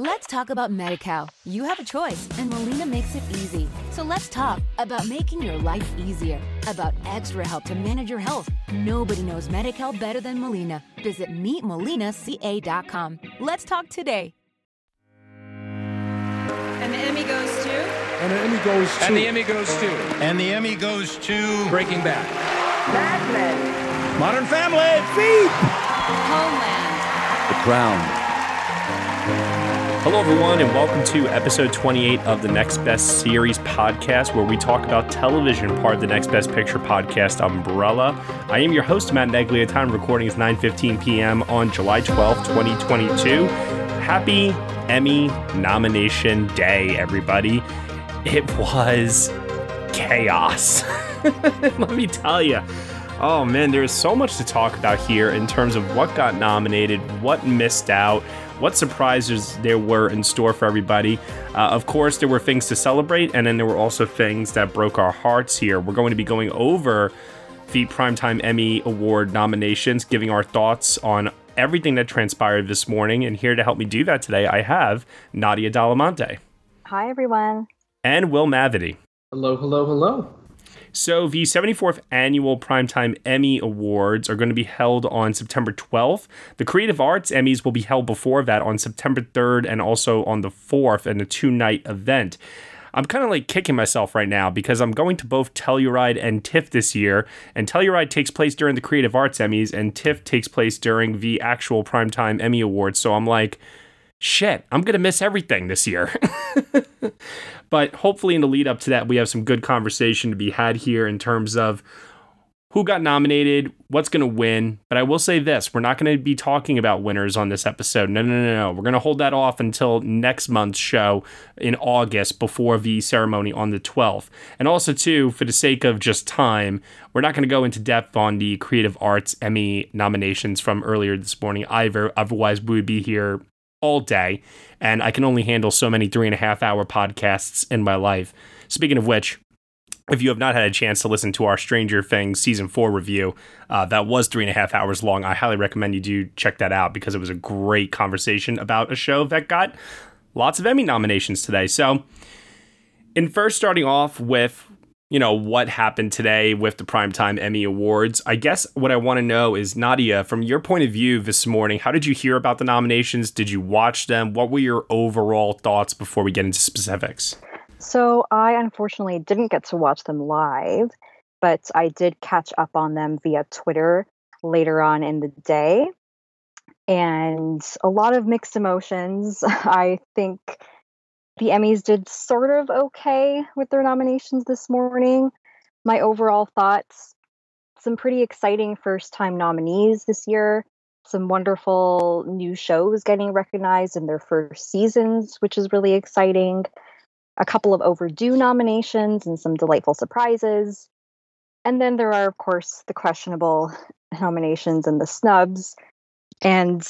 Let's talk about Medi-Cal. You have a choice, and Molina makes it easy. So let's talk about making your life easier, about extra help to manage your health. Nobody knows Medi-Cal better than Molina. Visit meetmolinaca.com. Let's talk today. And the Emmy goes to... And the Emmy goes to... And the Emmy goes to... And the Emmy goes to... Breaking Bad. Mad Men. Modern Family. Beep. Homeland. The Crown. Hello, everyone, and welcome to episode 28 of the Next Best Series podcast, where we talk about television, part of the Next Best Picture podcast umbrella. I am your host, Matt Neglia. Time recording is 9:15 p.m. on July 12, 2022. Happy Emmy nomination day, everybody. It was chaos. Let me tell you. Oh, man, there is so much to talk about here in terms of what got nominated, what missed out, what surprises there were in store for everybody. Of course, there were things to celebrate, and then there were also things that broke our hearts here. We're going to be going over the Primetime Emmy Award nominations, giving our thoughts on everything that transpired this morning. And here to help me do that today, I have Nadia Dalamonte. Hi, everyone. And Will Mavity. Hello, hello, hello. So the 74th Annual Primetime Emmy Awards are going to be held on September 12th. The Creative Arts Emmys will be held before that on September 3rd and also on the 4th in a two-night event. I'm kind of like kicking myself right now because I'm going to both Telluride and TIFF this year. And Telluride takes place during the Creative Arts Emmys and TIFF takes place during the actual Primetime Emmy Awards. So I'm like... shit, I'm going to miss everything this year. But hopefully in the lead up to that, we have some good conversation to be had here in terms of who got nominated, what's going to win. But I will say this, we're not going to be talking about winners on this episode. No. We're going to hold that off until next month's show in August before the ceremony on the 12th. And also, too, for the sake of just time, we're not going to go into depth on the Creative Arts Emmy nominations from earlier this morning either. Otherwise, we would be here all day, and I can only handle so many 3.5-hour podcasts in my life. Speaking of which, if you have not had a chance to listen to our Stranger Things Season 4 review, that was 3.5 hours long, I highly recommend you do check that out because it was a great conversation about a show that got lots of Emmy nominations today. So, in first starting off with, you know, what happened today with the Primetime Emmy Awards. I guess what I want to know is, Nadia, from your point of view this morning, how did you hear about the nominations? Did you watch them? What were your overall thoughts before we get into specifics? So I unfortunately didn't get to watch them live, but I did catch up on them via Twitter later on in the day. And a lot of mixed emotions. I think the Emmys did sort of okay with their nominations this morning. My overall thoughts, some pretty exciting first-time nominees this year, some wonderful new shows getting recognized in their first seasons, which is really exciting, a couple of overdue nominations and some delightful surprises. And then there are, of course, the questionable nominations and the snubs. And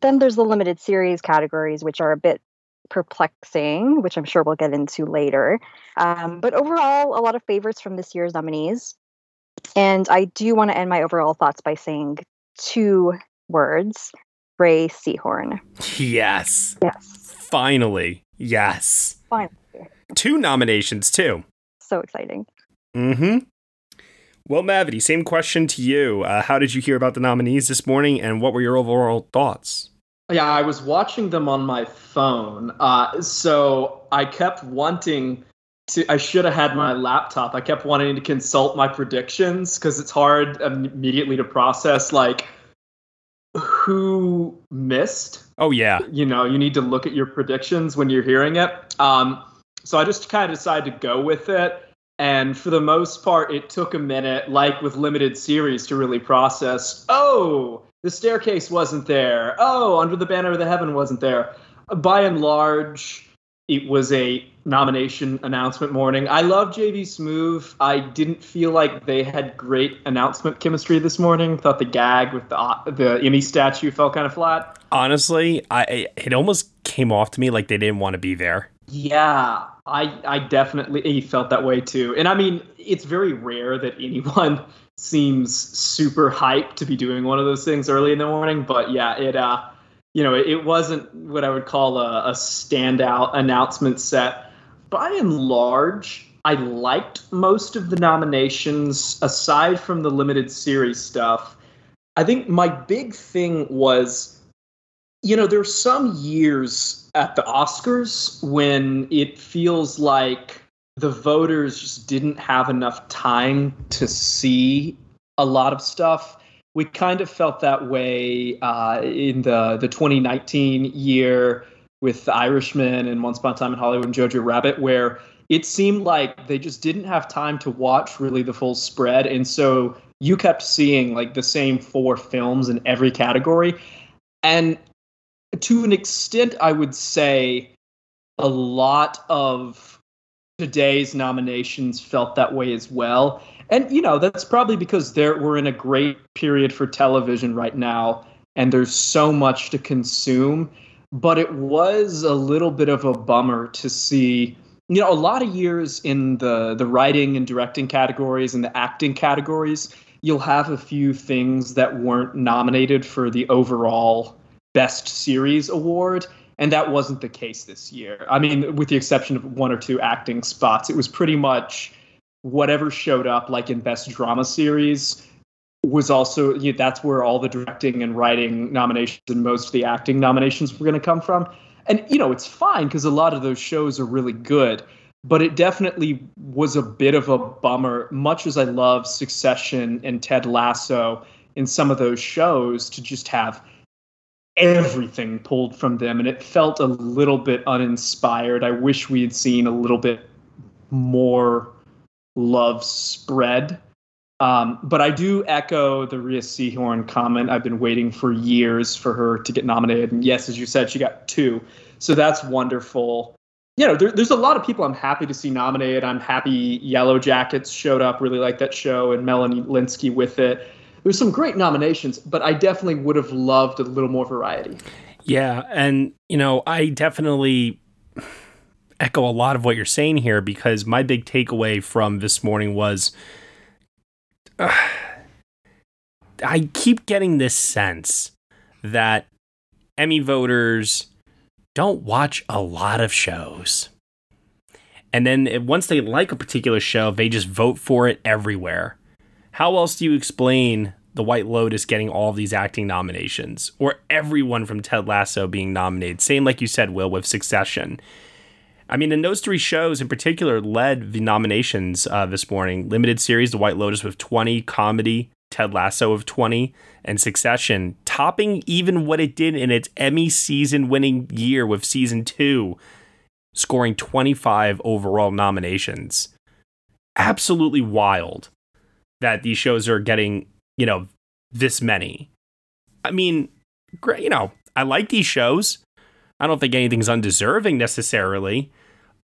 then there's the limited series categories, which are a bit perplexing, which I'm sure we'll get into later. But overall, a lot of favorites from this year's nominees. And I do want to end my overall thoughts by saying two words: Ray Seahorn. Yes. Yes. Finally. Yes. Finally. Two nominations, too. So exciting. Mm-hmm. Well, Mavity, same question to you. How did you hear about the nominees this morning, and what were your overall thoughts? Yeah, I was watching them on my phone, so I kept wanting to, I should have had my laptop, I kept wanting to consult my predictions, because it's hard immediately to process, like, who missed? Oh, yeah. You know, you need to look at your predictions when you're hearing it. So I just kind of decided to go with it, and for the most part, it took a minute, like with limited series, to really process, oh... The Staircase wasn't there. Oh, Under the Banner of the Heaven wasn't there. By and large, It was a nomination announcement morning. I love J.B. Smoove. I didn't feel like they had great announcement chemistry this morning. Thought the gag with the Emmy statue fell kind of flat. Honestly, it almost came off to me like they didn't want to be there. Yeah, I definitely felt that way too. And I mean, it's very rare that anyone seems super hyped to be doing one of those things early in the morning. But yeah, it wasn't what I would call a standout announcement set. By and large, I liked most of the nominations, aside from the limited series stuff. I think my big thing was, there are some years at the Oscars when it feels like the voters just didn't have enough time to see a lot of stuff. We kind of felt that way in the 2019 year with The Irishman and Once Upon a Time in Hollywood and Jojo Rabbit, where it seemed like they just didn't have time to watch really the full spread. And so you kept seeing like the same four films in every category. And to an extent, I would say a lot of today's nominations felt that way as well. And, that's probably because we're in a great period for television right now, and there's so much to consume. But it was a little bit of a bummer to see, a lot of years in the writing and directing categories and the acting categories, you'll have a few things that weren't nominated for the overall Best Series award. And that wasn't the case this year. I mean, with the exception of one or two acting spots, it was pretty much whatever showed up, like in Best Drama Series, was also, that's where all the directing and writing nominations and most of the acting nominations were going to come from. And, it's fine because a lot of those shows are really good, but it definitely was a bit of a bummer, much as I love Succession and Ted Lasso in some of those shows, to just have everything pulled from them. And it felt a little bit uninspired. I wish we had seen a little bit more love spread. But I do echo the Rhea Seehorn comment. I've been waiting for years for her to get nominated. And yes, as you said, she got two. So that's wonderful. There's a lot of people I'm happy to see nominated. I'm happy Yellow Jackets showed up. Really like that show, and Melanie Lynskey with it. There's some great nominations, but I definitely would have loved a little more variety. Yeah, and, I definitely echo a lot of what you're saying here, because my big takeaway from this morning was I keep getting this sense that Emmy voters don't watch a lot of shows. And then once they like a particular show, they just vote for it everywhere. How else do you explain The White Lotus getting all of these acting nominations, or everyone from Ted Lasso being nominated? Same, like you said, Will, with Succession. I mean, and those three shows in particular led the nominations this morning. Limited series, The White Lotus with 20, comedy, Ted Lasso with 20, and Succession, topping even what it did in its Emmy season-winning year with season 2, scoring 25 overall nominations. Absolutely wild that these shows are getting, this many. I mean, I like these shows. I don't think anything's undeserving necessarily,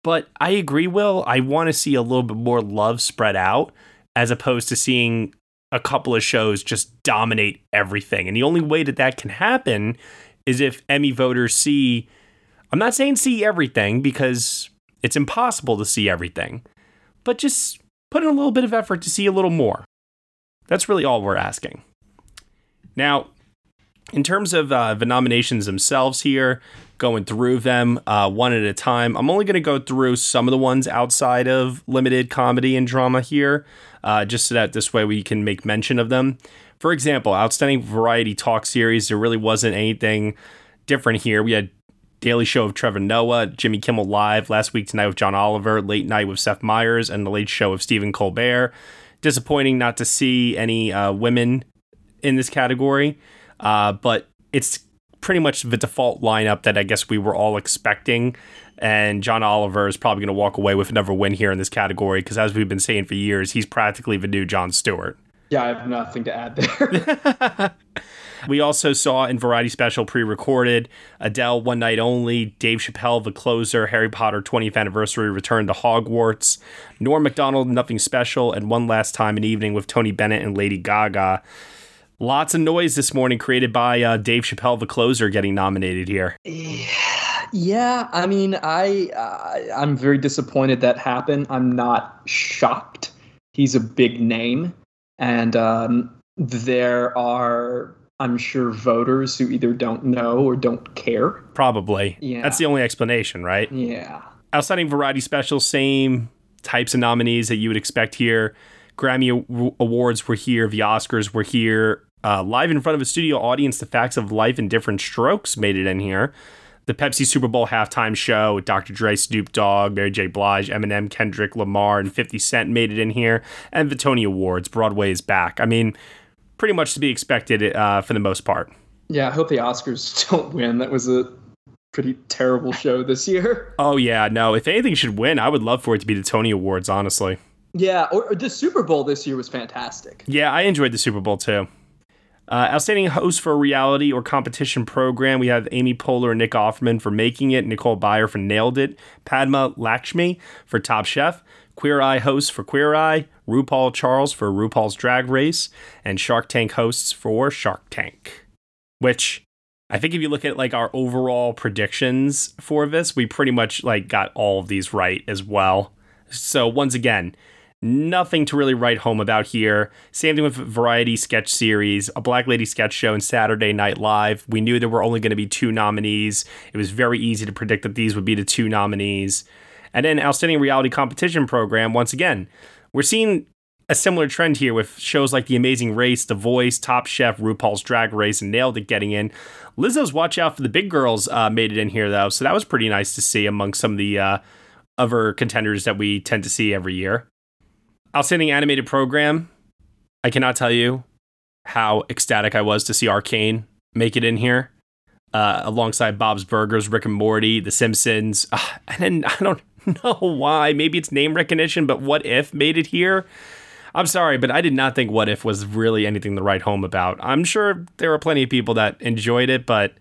but I agree, Will. I want to see a little bit more love spread out, as opposed to seeing a couple of shows just dominate everything. And the only way that can happen is if Emmy voters see, I'm not saying see everything, because it's impossible to see everything, but just put in a little bit of effort to see a little more. That's really all we're asking. Now, in terms of the nominations themselves here, going through them one at a time, I'm only going to go through some of the ones outside of limited, comedy, and drama here, just so that this way we can make mention of them. For example, Outstanding Variety Talk Series, there really wasn't anything different here. We had Daily Show of Trevor Noah, Jimmy Kimmel Live, Last Week Tonight with John Oliver, Late Night with Seth Meyers, and The Late Show of Stephen Colbert. Disappointing not to see any women in this category, but it's pretty much the default lineup that I guess we were all expecting. And John Oliver is probably going to walk away with another win here in this category, because as we've been saying for years, he's practically the new Jon Stewart. Yeah, I have nothing to add there. We also saw in Variety Special pre-recorded Adele, One Night Only, Dave Chappelle, The Closer, Harry Potter 20th Anniversary, Return to Hogwarts, Norm Macdonald, Nothing Special, and One Last Time an Evening with Tony Bennett and Lady Gaga. Lots of noise this morning created by Dave Chappelle, The Closer, getting nominated here. Yeah, I mean, I'm very disappointed that happened. I'm not shocked. He's a big name. And there are, I'm sure, voters who either don't know or don't care. Probably. Yeah. That's the only explanation, right? Yeah. Outside of Variety Special, same types of nominees that you would expect here. Grammy Awards were here. The Oscars were here. Live in front of a studio audience, The Facts of Life in Different Strokes made it in here. The Pepsi Super Bowl halftime show with Dr. Dre, Snoop Dogg, Mary J. Blige, Eminem, Kendrick Lamar, and 50 Cent made it in here. And the Tony Awards, Broadway is back. I mean, pretty much to be expected for the most part. Yeah, I hope the Oscars don't win. That was a pretty terrible show this year. Oh, yeah, no. If anything should win, I would love for it to be the Tony Awards, honestly. Yeah, or the Super Bowl this year was fantastic. Yeah, I enjoyed the Super Bowl, too. Outstanding host for a reality or competition program, we have Amy Poehler and Nick Offerman for Making It, Nicole Byer for Nailed It, Padma Lakshmi for Top Chef, Queer Eye host for Queer Eye, RuPaul Charles for RuPaul's Drag Race, and Shark Tank hosts for Shark Tank. Which, I think if you look at like our overall predictions for this, we pretty much like got all of these right as well. So once again, nothing to really write home about here. Same thing with Variety Sketch Series, a Black Lady Sketch Show, and Saturday Night Live. We knew there were only going to be two nominees. It was very easy to predict that these would be the two nominees. And then Outstanding Reality Competition Program, once again, we're seeing a similar trend here with shows like The Amazing Race, The Voice, Top Chef, RuPaul's Drag Race, and Nailed It getting in. Lizzo's Watch Out for the Big Girls made it in here, though, so that was pretty nice to see among some of the other contenders that we tend to see every year. Outstanding animated program. I cannot tell you how ecstatic I was to see Arcane make it in here, alongside Bob's Burgers, Rick and Morty, The Simpsons. And then I don't know why. Maybe it's name recognition, but What If made it here. I'm sorry, but I did not think What If was really anything to write home about. I'm sure there were plenty of people that enjoyed it, but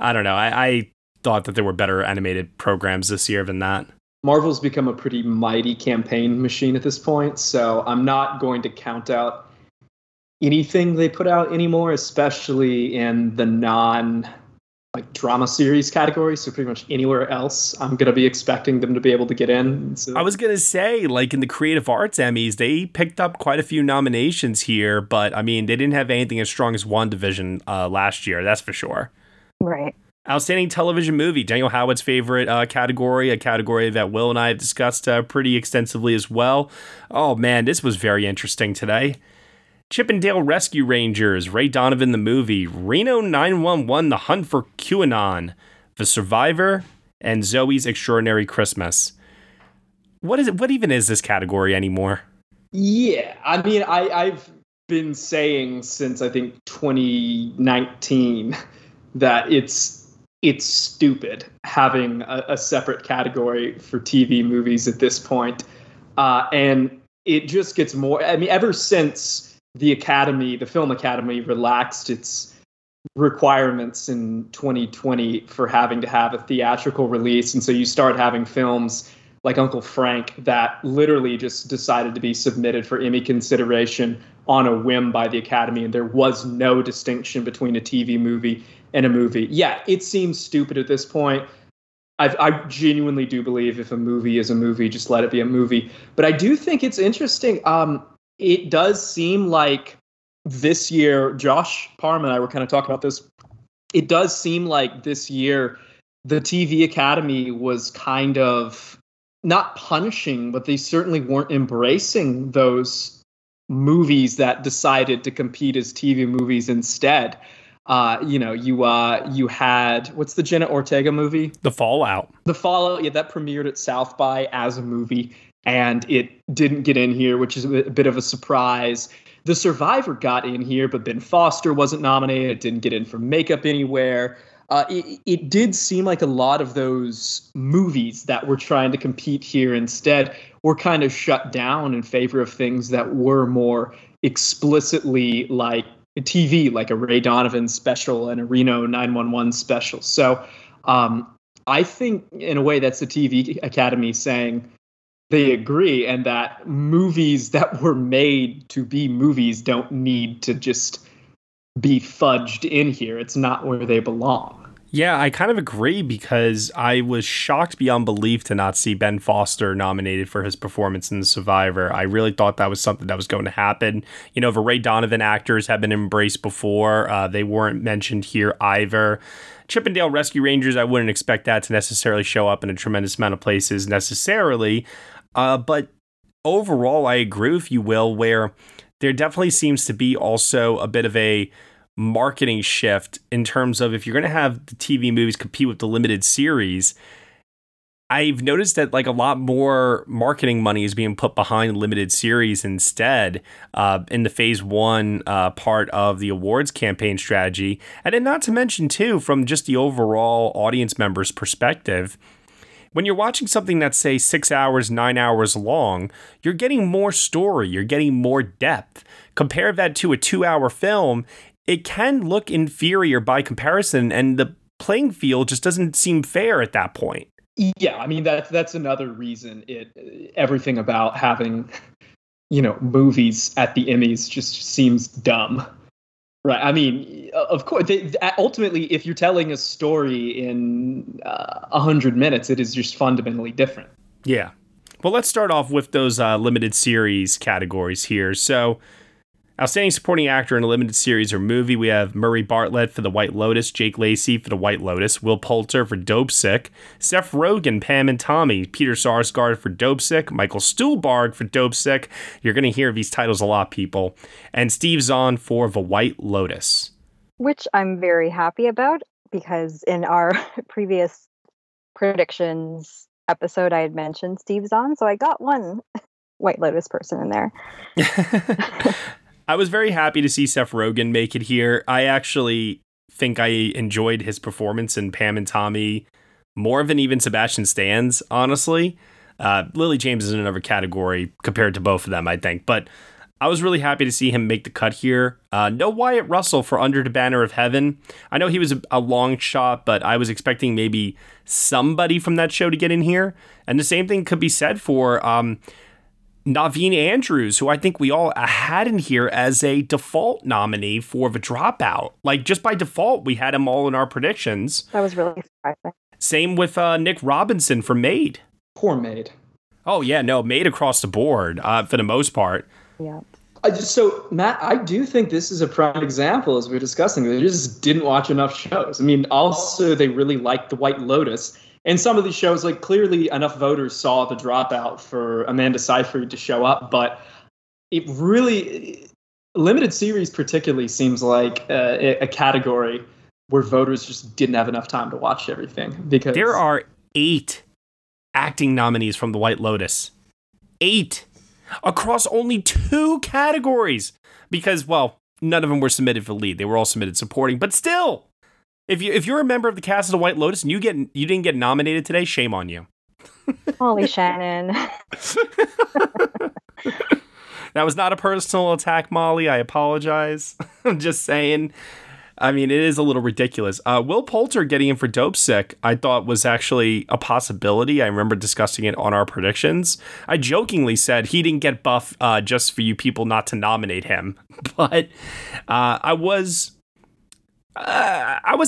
I don't know. I thought that there were better animated programs this year than that. Marvel's become a pretty mighty campaign machine at this point, so I'm not going to count out anything they put out anymore, especially in the non drama series category. So pretty much anywhere else, I'm going to be expecting them to be able to get in. So. I was going to say, in the Creative Arts Emmys, they picked up quite a few nominations here, but, I mean, they didn't have anything as strong as WandaVision last year, that's for sure. Right. Outstanding television movie, Daniel Howard's favorite category, a category that Will and I have discussed pretty extensively as well. Oh, man, this was very interesting today. Chip and Dale Rescue Rangers, Ray Donovan the Movie, Reno 911, The Hunt for QAnon, The Survivor, and Zoe's Extraordinary Christmas. What is it? What even is this category anymore? Yeah, I mean, I've been saying since I think 2019 that it's stupid having a separate category for TV movies at this point. And it just gets more, I mean, ever since the Film Academy relaxed its requirements in 2020 for having to have a theatrical release. And so you start having films like Uncle Frank that literally just decided to be submitted for Emmy consideration on a whim by the Academy. And there was no distinction between a TV movie and a movie. Yeah, it seems stupid at this point. I genuinely do believe if a movie is a movie, just let it be a movie. But I do think it's interesting. It does seem like this year, Josh Parham and I were kind of talking about this. It does seem like this year, the TV Academy was kind of not punishing, but they certainly weren't embracing those movies that decided to compete as TV movies instead. You had, what's the Jenna Ortega movie? The Fallout. Yeah, that premiered at South by as a movie, and it didn't get in here, which is a bit of a surprise. The Survivor got in here, but Ben Foster wasn't nominated. It didn't get in for makeup anywhere. It did seem like a lot of those movies that were trying to compete here instead were kind of shut down in favor of things that were more explicitly like TV, like a Ray Donovan special and a Reno 911 special. So I think in a way that's the TV Academy saying they agree, and that movies that were made to be movies don't need to just be fudged in here. It's not where they belong. Yeah, I kind of agree, because I was shocked beyond belief to not see Ben Foster nominated for his performance in The Survivor. I really thought that was something that was going to happen. You know, the Ray Donovan actors have been embraced before. They weren't mentioned here either. Chippendale Rescue Rangers, I wouldn't expect that to necessarily show up in a tremendous amount of places necessarily. But overall, I agree with you, Will, where there definitely seems to be also a bit of a marketing shift in terms of, if you're going to have the TV movies compete with the limited series, I've noticed that like a lot more marketing money is being put behind limited series instead in the phase one part of the awards campaign strategy. And then not to mention too, from just the overall audience members perspective, when you're watching something that's, say, 6 hours, 9 hours long, you're getting more story, you're getting more depth. Compare that to a 2 hour film. It can look inferior by comparison, and the playing field just doesn't seem fair at that point. Yeah, I mean, that's another reason everything about having, you know, movies at the Emmys just seems dumb. Right. I mean, of course, ultimately, if you're telling a story in 100 minutes, it is just fundamentally different. Yeah. Well, let's start off with those limited series categories here. So, Outstanding Supporting Actor in a Limited Series or Movie, we have Murray Bartlett for The White Lotus, Jake Lacy for The White Lotus, Will Poulter for Dopesick, Seth Rogen, Pam and Tommy, Peter Sarsgaard for Dopesick, Michael Stuhlbarg for Dopesick. You're going to hear these titles a lot, people. And Steve Zahn for The White Lotus. Which I'm very happy about, because in our previous predictions episode, I had mentioned Steve Zahn, so I got one White Lotus person in there. I was very happy to see Seth Rogen make it here. I actually think I enjoyed his performance in Pam and Tommy more than even Sebastian Stan's, honestly. Lily James is in another category compared to both of them, I think. But I was really happy to see him make the cut here. No Wyatt Russell for Under the Banner of Heaven. I know he was a long shot, but I was expecting maybe somebody from that show to get in here. And the same thing could be said for Naveen Andrews, who I think we all had in here as a default nominee for The Dropout. Like, just by default, we had him all in our predictions. That was really surprising. Same with Nick Robinson for Maid. Poor Maid. Oh, yeah, no, Maid across the board for the most part. Yeah. So, Matt, I do think this is a prime example, as we were discussing. They just didn't watch enough shows. I mean, also, they really liked The White Lotus. And some of these shows, like, clearly enough voters saw The Dropout for Amanda Seyfried to show up, but it really, limited series particularly, seems like a category where voters just didn't have enough time to watch everything. Because there are 8 acting nominees from The White Lotus. 8 across only 2 categories, because, well, none of them were submitted for lead. They were all submitted supporting, but still. If you're a member of the cast of The White Lotus and you didn't get nominated today, shame on you. Holy Shannon. That was not a personal attack, Molly. I apologize. I'm just saying. I mean, it is a little ridiculous. Will Poulter getting in for Dopesick, I thought, was actually a possibility. I remember discussing it on our predictions. I jokingly said he didn't get buff just for you people not to nominate him. But I was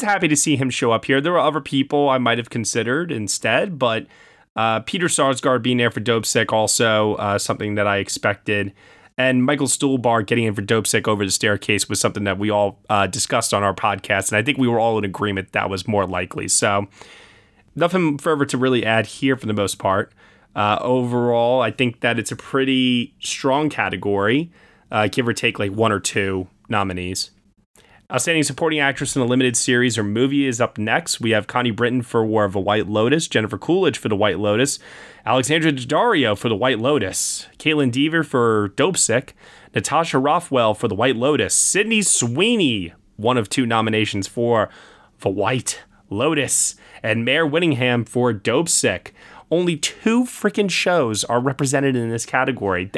happy to see him show up here. There were other people I might have considered instead, but Peter Sarsgaard being there for Dopesick also something that I expected. And Michael Stuhlbarg getting in for Dopesick over the staircase was something that we all discussed on our podcast, and I think we were all in agreement that was more likely. So nothing further to really add here for the most part. Overall, I think that it's a pretty strong category, give or take like 1 or 2 nominees. Outstanding Supporting Actress in a Limited Series or Movie is up next. We have Connie Britton for War of the White Lotus, Jennifer Coolidge for The White Lotus, Alexandra Daddario for The White Lotus, Caitlin Dever for Dopesick, Natasha Rothwell for The White Lotus, Sydney Sweeney, 1 of 2 nominations for The White Lotus, and Mare Winningham for Dopesick. Only 2 freaking shows are represented in this category.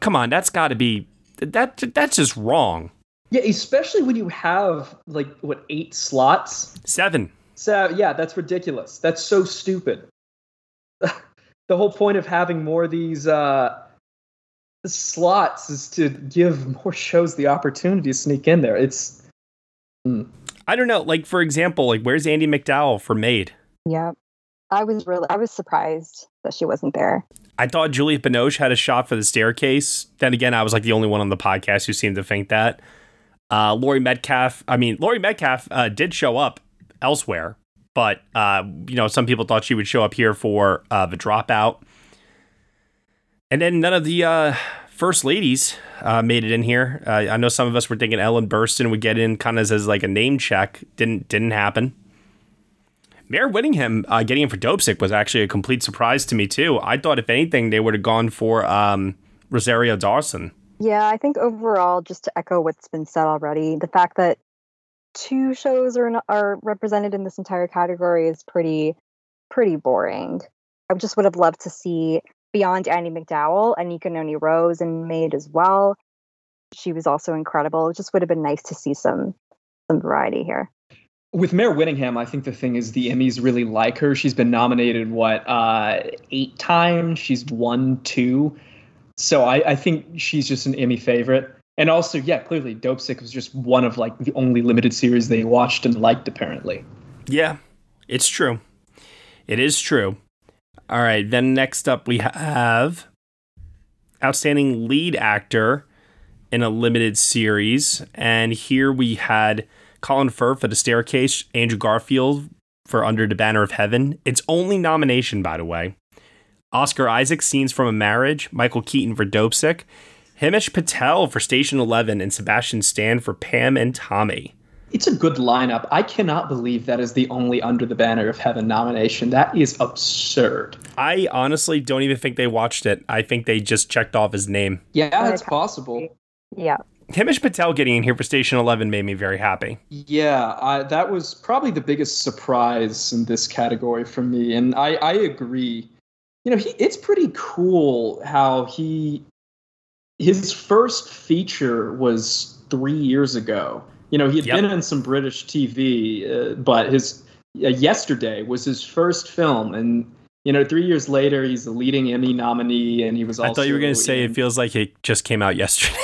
Come on, that's got to be that's just wrong. Yeah, especially when you have like what, 8 slots? 7. So yeah, that's ridiculous. That's so stupid. The whole point of having more of these slots is to give more shows the opportunity to sneak in there. It's I don't know. Like, for example, like where's Andy McDowell for Maid? Yeah, I was surprised that she wasn't there. I thought Juliette Binoche had a shot for The Staircase. Then again, I was like the only one on the podcast who seemed to think that. Laurie Metcalf did show up elsewhere, but some people thought she would show up here for The Dropout. And then none of the first ladies made it in here. I know some of us were thinking Ellen Burstyn would get in kind of as like a name check. Didn't happen. Mayor Whittingham getting in for Dopesick was actually a complete surprise to me, too. I thought, if anything, they would have gone for Rosario Dawson. Yeah, I think overall, just to echo what's been said already, the fact that 2 shows are represented in this entire category is pretty boring. I just would have loved to see, beyond Andy McDowell, Anika Noni Rose and Maid as well. She was also incredible. It just would have been nice to see some variety here. With Mayor Whittingham, I think the thing is the Emmys really like her. She's been nominated, 8 times? She's won 2. So I think she's just an Emmy favorite. And also, yeah, clearly Dopesick was just one of like the only limited series they watched and liked, apparently. Yeah, it's true. It is true. All right, then next up we have Outstanding Lead Actor in a Limited Series. And here we had Colin Firth for The Staircase, Andrew Garfield for Under the Banner of Heaven. Its only nomination, by the way. Oscar Isaac, Scenes from a Marriage, Michael Keaton for Dopesick, Himesh Patel for Station 11, and Sebastian Stan for Pam and Tommy. It's a good lineup. I cannot believe that is the only Under the Banner of Heaven nomination. That is absurd. I honestly don't even think they watched it. I think they just checked off his name. Yeah, that's possible. Yeah. Himesh Patel getting in here for Station 11 made me very happy. Yeah, that was probably the biggest surprise in this category for me. And I agree. You know, it's pretty cool how his first feature was 3 years ago. You know, he had been in some British TV, but his Yesterday was his first film. And, you know, 3 years later, he's a leading Emmy nominee. And he was also... I thought you were going to say it feels like it just came out yesterday.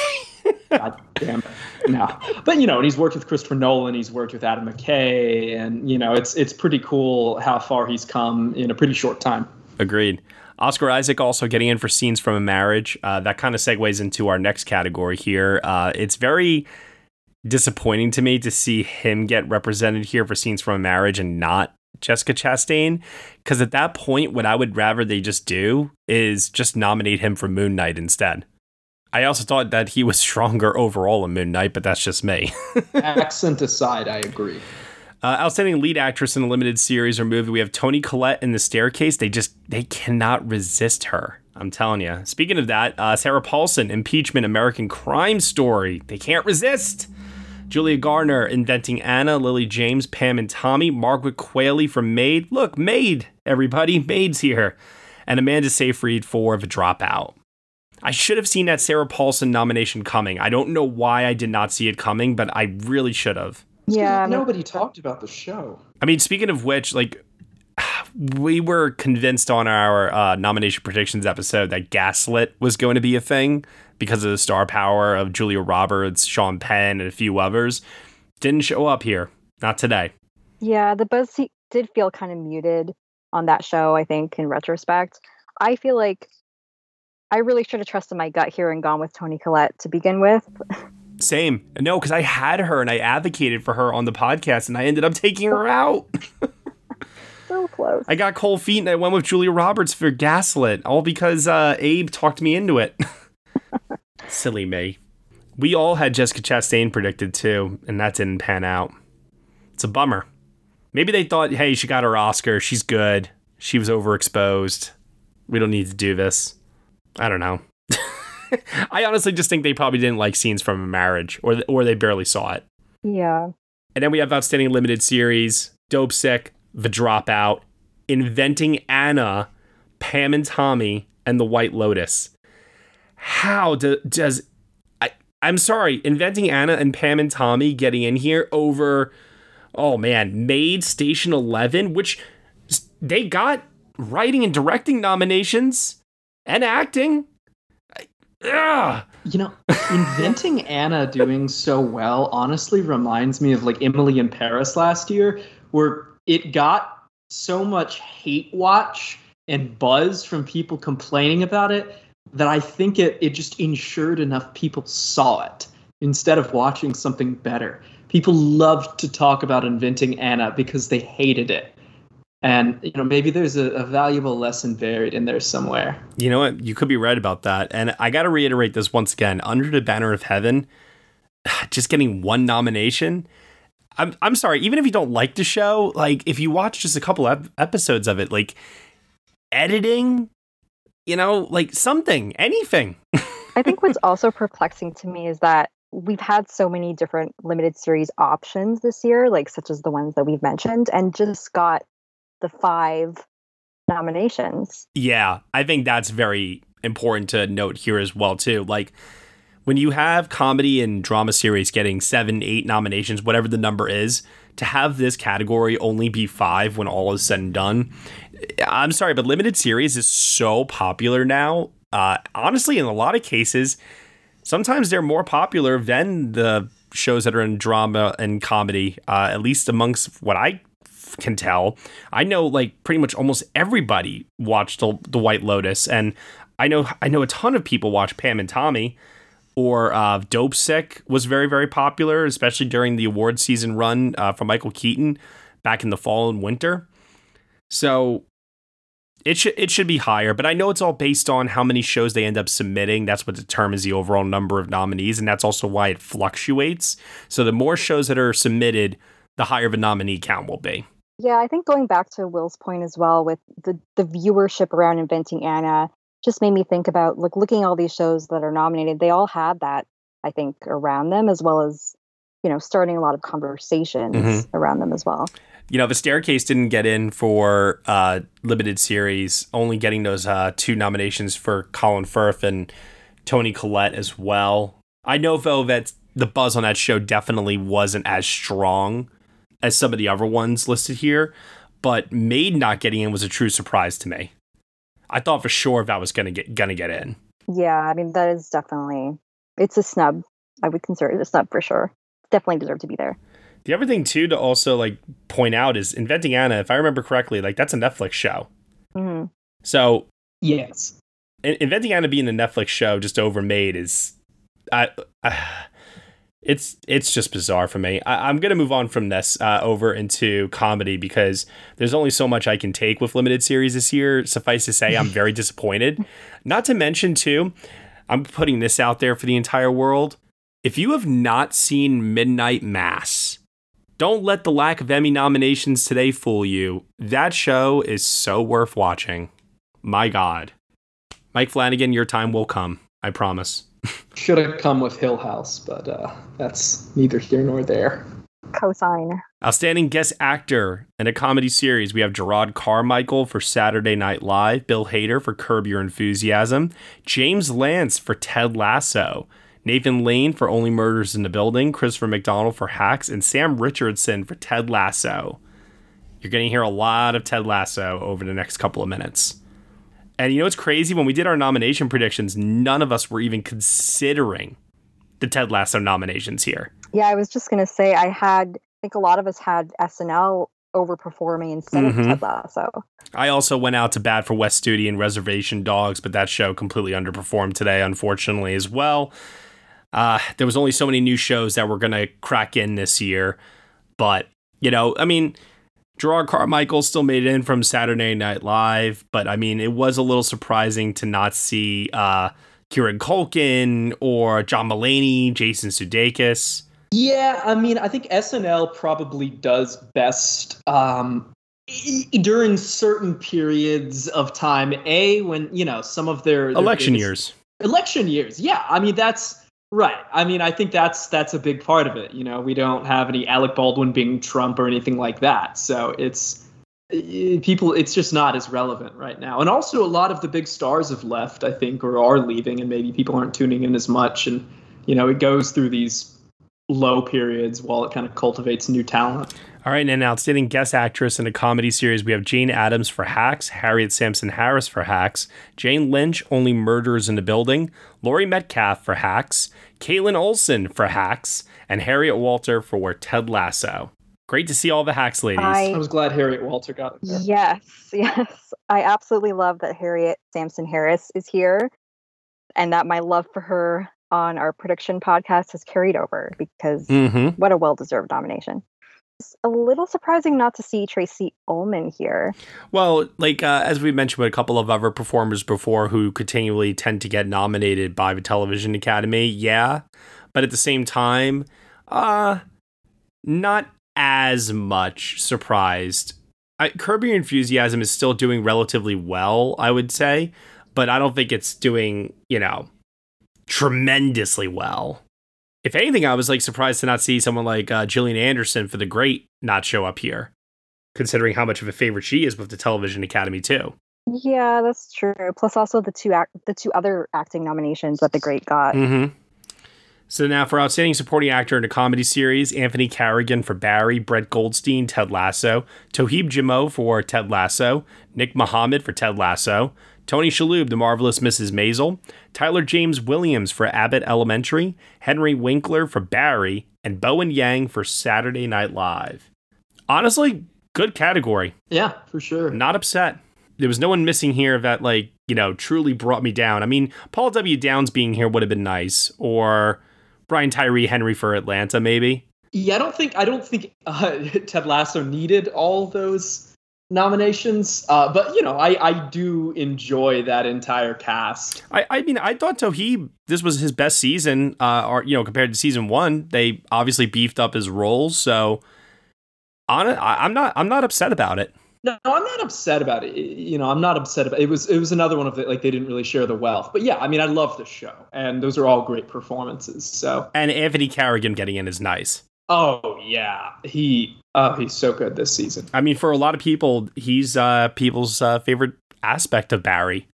God damn it. No. But, you know, and he's worked with Christopher Nolan. He's worked with Adam McKay. And, you know, it's pretty cool how far he's come in a pretty short time. Agreed. Oscar Isaac also getting in for Scenes from a Marriage. That kind of segues into our next category here. It's very... disappointing to me to see him get represented here for Scenes from a Marriage and not Jessica Chastain, because at that point what I would rather they just do is just nominate him for Moon Knight instead. I also thought that he was stronger overall in Moon Knight, but that's just me. Accent aside, I agree. Outstanding Lead Actress in a Limited Series or Movie, we have Toni Collette in The Staircase. They cannot resist her, I'm telling you. Speaking of that, Sarah Paulson, Impeachment, American Crime Story. They can't resist. Julia Garner, Inventing Anna, Lily James, Pam and Tommy, Margaret Qualley for Maid. Look, Maid, everybody, Maid's here. And Amanda Seyfried for The Dropout. I should have seen that Sarah Paulson nomination coming. I don't know why I did not see it coming, but I really should have. Yeah, nobody talked about the show. I mean, speaking of which, like, we were convinced on our nomination predictions episode that Gaslit was going to be a thing because of the star power of Julia Roberts, Sean Penn, and a few others. Didn't show up here. Not today. Yeah, the buzz did feel kind of muted on that show, I think, in retrospect. I feel like I really should have trusted my gut here and gone with Toni Collette to begin with. Same. No, because I had her and I advocated for her on the podcast and I ended up taking her out. So close. I got cold feet and I went with Julia Roberts for Gaslit, all because Abe talked me into it. Silly me. We all had Jessica Chastain predicted too, and that didn't pan out. It's a bummer. Maybe they thought, hey, she got her Oscar. She's good. She was overexposed. We don't need to do this. I don't know. I honestly just think they probably didn't like Scenes from a Marriage, or they barely saw it. Yeah. And then we have Outstanding Limited Series, Dopesick, The Dropout, Inventing Anna, Pam and Tommy, and The White Lotus. How does I'm sorry, inventing Anna and Pam and Tommy getting in here over, oh man, Maid, Station 11, which they got writing and directing nominations and acting. You know, inventing Anna doing so well honestly reminds me of like Emily in Paris last year, where it got so much hate watch and buzz from people complaining about it that I think it just ensured enough people saw it instead of watching something better. People loved to talk about inventing Anna because they hated it. And, you know, maybe there's a valuable lesson buried in there somewhere. You know what? You could be right about that. And I got to reiterate this once again. Under the Banner of Heaven, just getting one nomination. I'm sorry. Even if you don't like the show, like if you watch just a couple episodes of it, like editing, you know, like something, anything. I think what's also perplexing to me is that we've had so many different limited series options this year, like such as the ones that we've mentioned, and just got the 5 nominations. Yeah, I think that's very important to note here as well, too. Like, when you have comedy and drama series getting 7, 8 nominations, whatever the number is, to have this category only be 5 when all is said and done, I'm sorry, but limited series is so popular now. Honestly, in a lot of cases, sometimes they're more popular than the shows that are in drama and comedy, at least amongst what I can tell. I know like pretty much almost everybody watched the White Lotus, and I know a ton of people watch Pam and Tommy, or Dope Sick was very, very popular, especially during the award season run from Michael Keaton back in the fall and winter. So it should be higher, but I know it's all based on how many shows they end up submitting. That's what determines the overall number of nominees, and that's also why it fluctuates. So the more shows that are submitted, the higher of a nominee count will be. Yeah, I think going back to Will's point as well with the viewership around Inventing Anna just made me think about like looking at all these shows that are nominated. They all had that, I think, around them, as well as, you know, starting a lot of conversations around them as well. You know, The Staircase didn't get in for limited series, only getting those 2 nominations for Colin Firth and Toni Collette as well. I know, though, that the buzz on that show definitely wasn't as strong as some of the other ones listed here, but Maid not getting in was a true surprise to me. I thought for sure that was gonna get in. Yeah, I mean, that is definitely, it's a snub. I would consider it a snub for sure. Definitely deserved to be there. The other thing too to also like point out is Inventing Anna, if I remember correctly, like that's a Netflix show. Mm-hmm. So yes, Inventing Anna being a Netflix show just over Maid is, It's just bizarre for me. I'm going to move on from this over into comedy because there's only so much I can take with limited series this year. Suffice to say, I'm very disappointed. Not to mention, too, I'm putting this out there for the entire world. If you have not seen Midnight Mass, don't let the lack of Emmy nominations today fool you. That show is so worth watching. My God. Mike Flanagan, your time will come. I promise. Should have come with Hill House, but that's neither here nor there. Cosign. Outstanding guest actor in a comedy series. We have Gerard Carmichael for Saturday Night Live, Bill Hader for Curb Your Enthusiasm, James Lance for Ted Lasso, Nathan Lane for Only Murders in the Building, Christopher McDonald for Hacks, and Sam Richardson for Ted Lasso. You're going to hear a lot of Ted Lasso over the next couple of minutes. And you know what's crazy? When we did our nomination predictions, none of us were even considering the Ted Lasso nominations here. Yeah, I was just going to say, I think a lot of us had SNL overperforming instead of Ted Lasso. I also went out to bat for West Studi and Reservation Dogs, but that show completely underperformed today, unfortunately, as well. There was only so many new shows that were going to crack in this year. But, you know, I mean, Gerard Carmichael still made it in from Saturday Night Live, but I mean, it was a little surprising to not see Kieran Culkin or John Mulaney, Jason Sudeikis. Yeah, I mean, I think SNL probably does best during certain periods of time. When, you know, some of their election years. Yeah, I mean, that's right. I mean, I think that's a big part of it. You know, we don't have any Alec Baldwin being Trump or anything like that. So it's just not as relevant right now. And also a lot of the big stars have left, I think, or are leaving, and maybe people aren't tuning in as much. And you know, it goes through these low periods while it kind of cultivates new talent. All right, and an outstanding guest actress in a comedy series, we have Jane Addams for Hacks, Harriet Sampson Harris for Hacks, Jane Lynch, Only Murders in the Building, Laurie Metcalf for Hacks, Caitlin Olsen for Hacks, and Harriet Walter for Ted Lasso. Great to see all the Hacks ladies. I was glad Harriet Walter got it there. Yes. I absolutely love that Harriet Sampson Harris is here, and that my love for her on our prediction podcast has carried over, because what a well-deserved nomination. It's a little surprising not to see Tracey Ullman here. Well, like as we mentioned with a couple of other performers before who continually tend to get nominated by the Television Academy, but at the same time, not as much surprised. Curb Your Enthusiasm is still doing relatively well, I would say, but I don't think it's doing, you know, tremendously well. If anything, I was like surprised to not see someone like Gillian Anderson for The Great not show up here, considering how much of a favorite she is with the Television Academy too. Yeah, that's true. Plus, also the two other acting nominations that The Great got. Mm-hmm. So now for Outstanding Supporting Actor in a Comedy Series, Anthony Carrigan for Barry, Brett Goldstein, Ted Lasso, Toheeb Jamot for Ted Lasso, Nick Mohammed for Ted Lasso, Tony Shalhoub, The Marvelous Mrs. Maisel, Tyler James Williams for Abbott Elementary, Henry Winkler for Barry, and Bowen Yang for Saturday Night Live. Honestly, good category. Yeah, for sure. Not upset. There was no one missing here that, like, you know, truly brought me down. I mean, Paul W. Downs being here would have been nice, or Brian Tyree Henry for Atlanta, maybe. Yeah, I don't think Ted Lasso needed all those nominations. But, you know, I do enjoy that entire cast. I mean, I thought Toheeb, this was his best season, or, you know, compared to season one. They obviously beefed up his roles. So I'm not upset about it. No, I'm not upset about it. You know, I'm not upset about it. It was another one of the, like, they didn't really share the wealth. But yeah, I mean, I love the show, and those are all great performances. So, and Anthony Carrigan getting in is nice. Oh yeah, he's so good this season. I mean, for a lot of people, he's people's favorite aspect of Barry.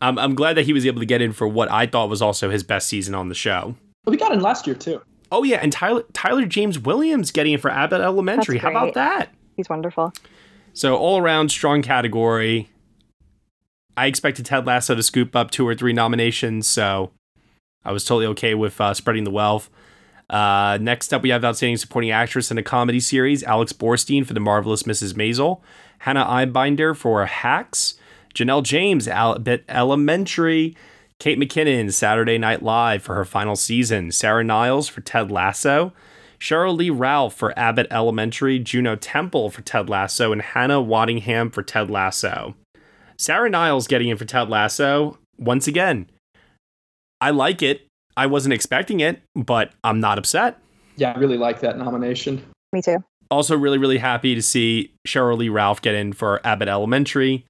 I'm glad that he was able to get in for what I thought was also his best season on the show. Well, we got in last year too. Oh yeah, and Tyler James Williams getting in for Abbott Elementary. How about that? He's wonderful. So all around strong category. I expected Ted Lasso to scoop up 2 or 3 nominations, so I was totally okay with spreading the wealth. Next up, we have Outstanding Supporting Actress in a Comedy Series, Alex Borstein for The Marvelous Mrs. Maisel, Hannah Einbinder for Hacks, Janelle James, Abbott Elementary, Kate McKinnon, Saturday Night Live for her final season, Sarah Niles for Ted Lasso, Cheryl Lee Ralph for Abbott Elementary, Juno Temple for Ted Lasso, and Hannah Waddingham for Ted Lasso. Sarah Niles getting in for Ted Lasso. Once again, I like it. I wasn't expecting it, but I'm not upset. Yeah, I really like that nomination. Me too. Also really, really happy to see Cheryl Lee Ralph get in for Abbott Elementary.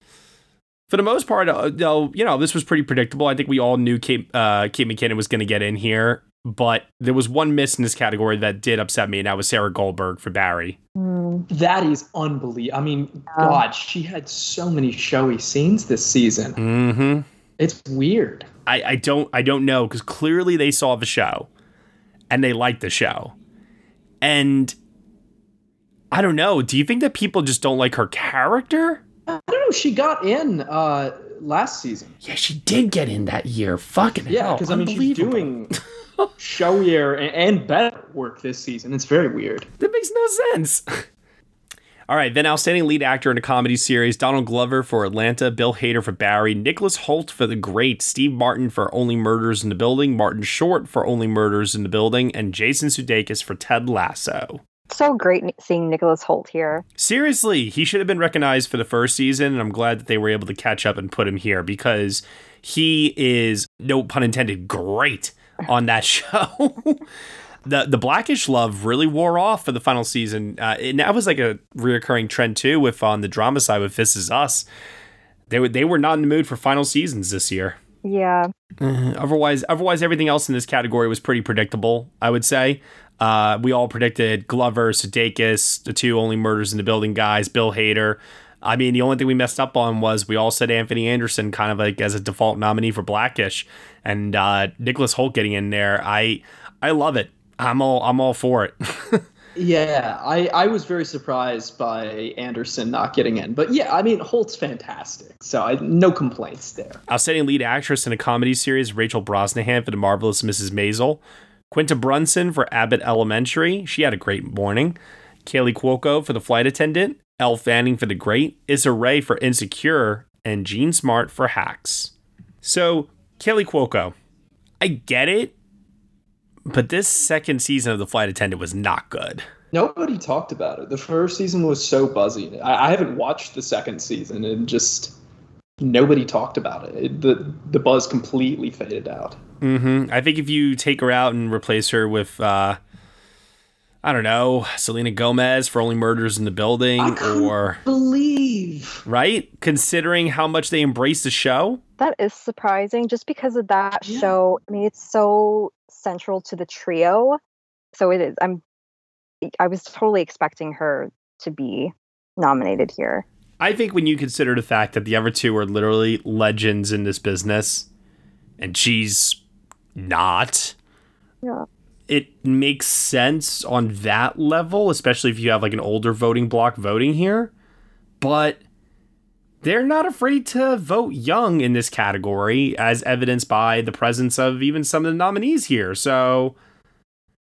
For the most part, though, you know, this was pretty predictable. I think we all knew Kate McKinnon was going to get in here. But there was one miss in this category that did upset me, and that was Sarah Goldberg for Barry. That is unbelievable. I mean, God, she had so many showy scenes this season. Mm-hmm. It's weird. I don't know, because clearly they saw the show, and they liked the show. And I don't know. Do you think that people just don't like her character? I don't know. She got in last season. Yeah, she did get in that year. Fucking hell. Yeah, because, I mean, she's doing showier and better work this season. It's very weird. That makes no sense. All right, then Outstanding Lead Actor in a Comedy Series, Donald Glover for Atlanta, Bill Hader for Barry, Nicholas Hoult for The Great, Steve Martin for Only Murders in the Building, Martin Short for Only Murders in the Building, and Jason Sudeikis for Ted Lasso. So great seeing Nicholas Hoult here. Seriously, he should have been recognized for the first season, and I'm glad that they were able to catch up and put him here, because he is, no pun intended, great on that show. The Blackish love really wore off for the final season. And that was like a reoccurring trend too with on the drama side with This Is Us. They were not in the mood for final seasons this year. Yeah. Otherwise everything else in this category was pretty predictable, I would say. We all predicted Glover, Sudeikis, the two Only Murders in the Building guys, Bill Hader, I mean, the only thing we messed up on was we all said Anthony Anderson kind of like as a default nominee for Black-ish, and Nicholas Hoult getting in there. I love it. I'm all for it. Yeah, I was very surprised by Anderson not getting in. But yeah, I mean, Holt's fantastic, so no complaints there. Outstanding lead actress in a comedy series, Rachel Brosnahan for The Marvelous Mrs. Maisel. Quinta Brunson for Abbott Elementary. She had a great morning. Kaley Cuoco for The Flight Attendant. Elle Fanning for The Great. Issa Rae for Insecure. And Jean Smart for Hacks. So, Kaley Cuoco, I get it. But this second season of The Flight Attendant was not good. Nobody talked about it. The first season was so buzzy. I haven't watched the second season, and just nobody talked about it. The buzz completely faded out. Mm-hmm. I think if you take her out and replace her with, I don't know, Selena Gomez for Only Murders in the Building. I couldn't believe. Right? Considering how much they embrace the show. That is surprising. Just because of that show, I mean, it's so central to the trio, so it is. I was totally expecting her to be nominated here. I think when you consider the fact that the other two are literally legends in this business, and she's not, it makes sense on that level, especially if you have like an older voting block voting here. But they're not afraid to vote young in this category, as evidenced by the presence of even some of the nominees here. So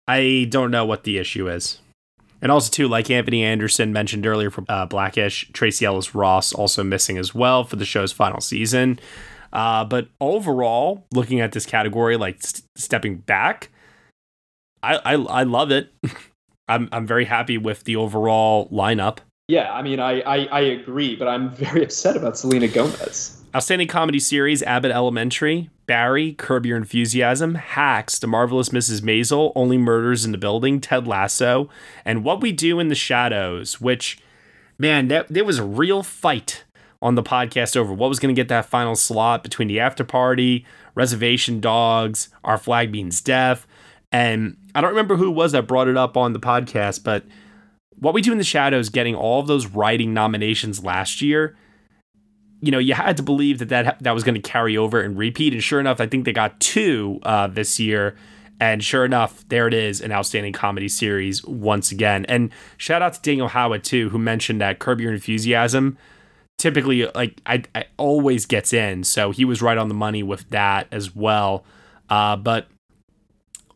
I don't know what the issue is. And also, too, like Anthony Anderson mentioned earlier for Black-ish, Tracee Ellis Ross also missing as well for the show's final season. But overall, looking at this category, like stepping back, I love it. I'm very happy with the overall lineup. Yeah, I mean, I agree, but I'm very upset about Selena Gomez. Outstanding comedy series, Abbott Elementary, Barry, Curb Your Enthusiasm, Hacks, The Marvelous Mrs. Maisel, Only Murders in the Building, Ted Lasso, and What We Do in the Shadows, which, man, there was a real fight on the podcast over what was going to get that final slot between The After Party, Reservation Dogs, Our Flag Means Death, and I don't remember who it was that brought it up on the podcast, but What We Do in the Shadows getting all of those writing nominations last year, you know, you had to believe that was going to carry over and repeat. And sure enough, I think they got two this year. And sure enough, there it is, an outstanding comedy series once again. And shout out to Daniel Howard, too, who mentioned that Curb Your Enthusiasm typically, like, I always gets in. So he was right on the money with that as well. But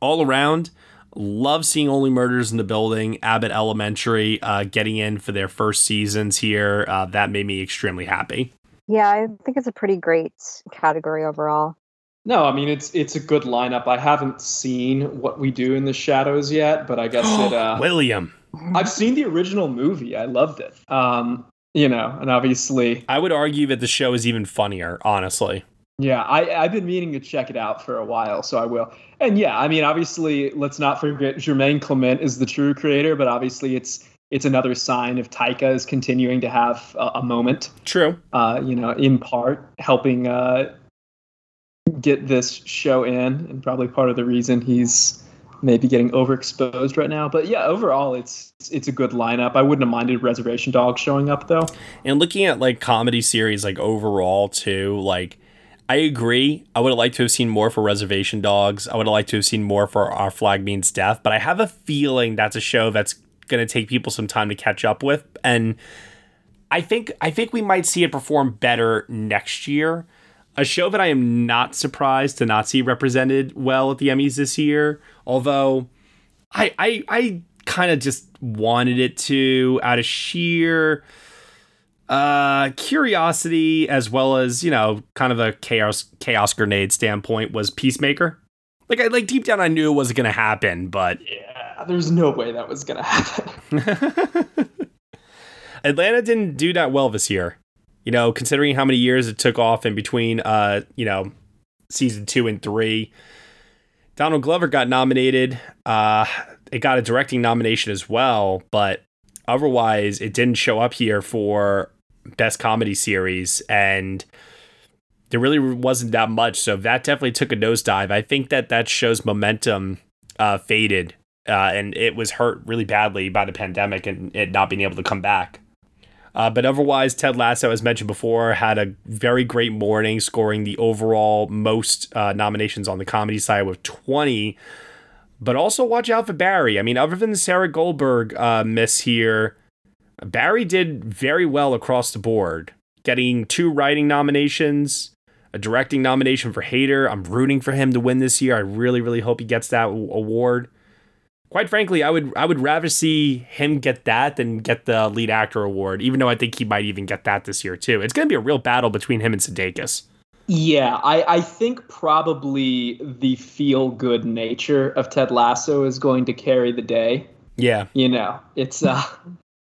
all around, love seeing Only Murders in the Building, Abbott Elementary getting in for their first seasons here. That made me extremely happy. Yeah, I think it's a pretty great category overall. No, I mean, it's a good lineup. I haven't seen What We Do in the Shadows yet, but I guess it... William! I've seen the original movie. I loved it. You know, and obviously... I would argue that the show is even funnier, honestly. Yeah, I've been meaning to check it out for a while, so I will. And yeah, I mean, obviously, let's not forget Jermaine Clement is the true creator, but obviously it's another sign of Taika is continuing to have a moment. True. You know, in part, helping get this show in, and probably part of the reason he's maybe getting overexposed right now. But yeah, overall, it's a good lineup. I wouldn't have minded Reservation Dogs showing up, though. And looking at, like, comedy series, like, overall, too, like... I agree. I would have liked to have seen more for Reservation Dogs. I would have liked to have seen more for Our Flag Means Death. But I have a feeling that's a show that's going to take people some time to catch up with. And I think we might see it perform better next year. A show that I am not surprised to not see represented well at the Emmys this year. Although I kind of just wanted it to out of sheer... curiosity, as well as, you know, kind of a chaos grenade standpoint, was Peacemaker. Like deep down, I knew it wasn't going to happen, but yeah, there's no way that was going to happen. Atlanta didn't do that well this year, you know, considering how many years it took off in between, you know, season 2 and 3. Donald Glover got nominated. It got a directing nomination as well, but otherwise it didn't show up here for Best Comedy Series, and there really wasn't that much, so that definitely took a nosedive. I think that show's momentum faded, and it was hurt really badly by the pandemic and it not being able to come back. But otherwise, Ted Lasso, as mentioned before, had a very great morning, scoring the overall most nominations on the comedy side with 20. But also watch out for Barry. I mean, other than the Sarah Goldberg miss here, Barry did very well across the board, getting 2 writing nominations, a directing nomination for Hader. I'm rooting for him to win this year. I really, really hope he gets that award. Quite frankly, I would rather see him get that than get the lead actor award, even though I think he might even get that this year, too. It's going to be a real battle between him and Sudeikis. Yeah, I think probably the feel-good nature of Ted Lasso is going to carry the day. Yeah. You know, it's...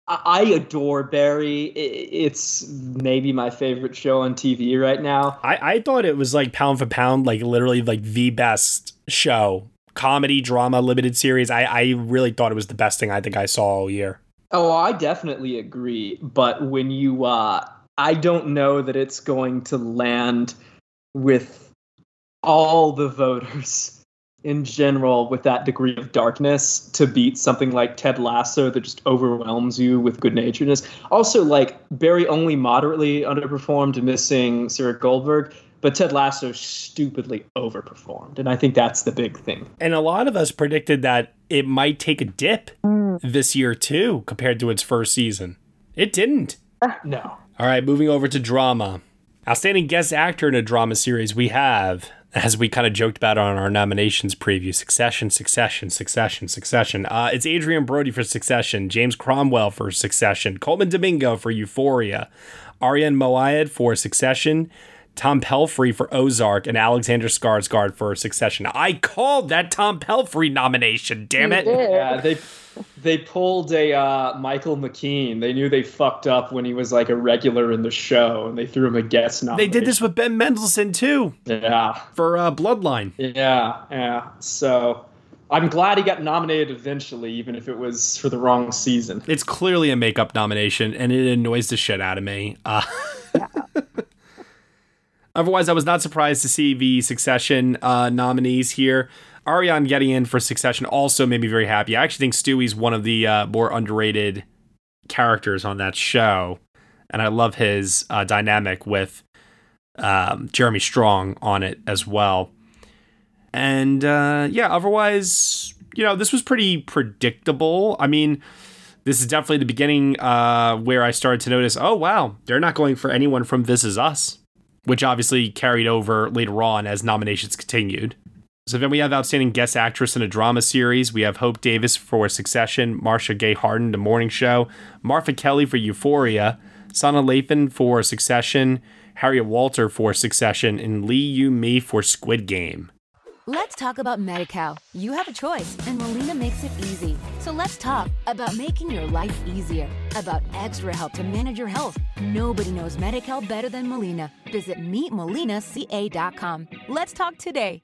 I adore Barry. It's maybe my favorite show on TV right now. I thought it was like pound for pound, like literally like the best show. Comedy, drama, limited series. I really thought it was the best thing I think I saw all year. Oh, I definitely agree. But when you... I don't know that it's going to land with all the voters in general with that degree of darkness to beat something like Ted Lasso that just overwhelms you with good-naturedness. Also, like, Barry only moderately underperformed, missing Sarah Goldberg, but Ted Lasso stupidly overperformed, and I think that's the big thing. And a lot of us predicted that it might take a dip this year, too, compared to its first season. It didn't. No. All right, moving over to drama. Outstanding guest actor in a drama series we have, as we kind of joked about on our nominations preview, Succession. It's Adrian Brody for Succession, James Cromwell for Succession, Colman Domingo for Euphoria, Ariane Moayed for Succession, Tom Pelfrey for Ozark, and Alexander Skarsgård for Succession. I called that Tom Pelfrey nomination, damn it. Yeah, they pulled a Michael McKean. They knew they fucked up when he was like a regular in the show, and they threw him a guest nomination. They did this with Ben Mendelsohn, too. Yeah. For Bloodline. Yeah. So I'm glad he got nominated eventually, even if it was for the wrong season. It's clearly a makeup nomination, and it annoys the shit out of me. Otherwise, I was not surprised to see the Succession nominees here. Ariane getting in for Succession also made me very happy. I actually think Stewie's one of the more underrated characters on that show. And I love his dynamic with Jeremy Strong on it as well. And otherwise, you know, this was pretty predictable. I mean, this is definitely the beginning where I started to notice, oh, wow, they're not going for anyone from This Is Us, which obviously carried over later on as nominations continued. So then we have Outstanding Guest Actress in a Drama Series. We have Hope Davis for Succession, Marcia Gay Harden, The Morning Show, Martha Kelly for Euphoria, Sana Lathan for Succession, Harriet Walter for Succession, and Lee Yu Mi for Squid Game. Let's talk about Medi-Cal. You have a choice, and Molina makes it easy. So let's talk about making your life easier, about extra help to manage your health. Nobody knows Medi-Cal better than Molina. Visit meetmolinaca.com. Let's talk today.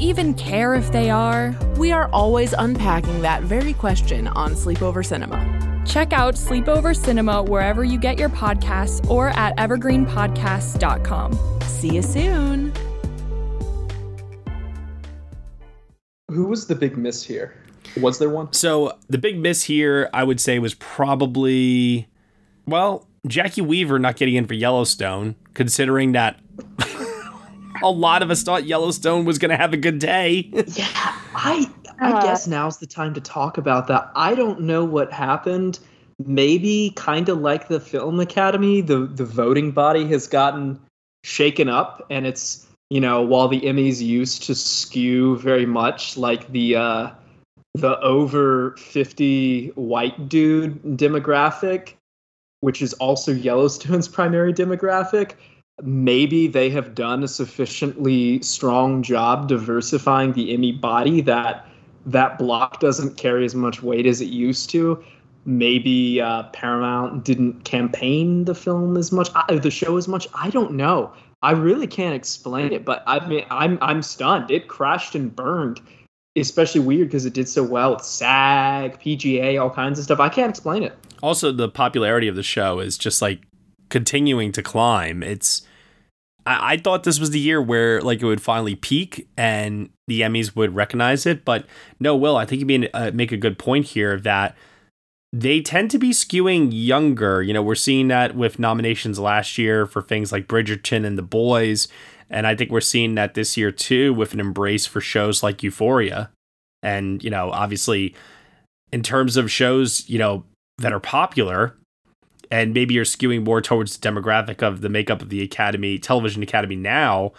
even care if they are? We are always unpacking that very question on Sleepover Cinema. Check out Sleepover Cinema wherever you get your podcasts or at evergreenpodcasts.com. See you soon. Who was the big miss here? Was there one? So the big miss here, I would say, was probably, well, Jackie Weaver not getting in for Yellowstone, considering that... A lot of us thought Yellowstone was going to have a good day. Yeah, I guess now's the time to talk about that. I don't know what happened. Maybe kind of like the Film Academy, the voting body has gotten shaken up. And it's, you know, while the Emmys used to skew very much like the over 50 white dude demographic, which is also Yellowstone's primary demographic, maybe they have done a sufficiently strong job diversifying the Emmy body that that block doesn't carry as much weight as it used to. Maybe Paramount didn't campaign the film as much, the show as much. I don't know. I really can't explain it, but I mean, I'm stunned. It crashed and burned. Especially weird because it did so well with SAG, PGA, all kinds of stuff. I can't explain it. Also, the popularity of the show is just like continuing to climb. It's I thought this was the year where like it would finally peak and the Emmys would recognize it. But no, Will, I think you make a good point here that they tend to be skewing younger. You know, we're seeing that with nominations last year for things like Bridgerton and The Boys. And I think we're seeing that this year, too, with an embrace for shows like Euphoria. And, you know, obviously, in terms of shows, you know, that are popular and maybe you're skewing more towards the demographic of the makeup of the Academy, Television Academy now,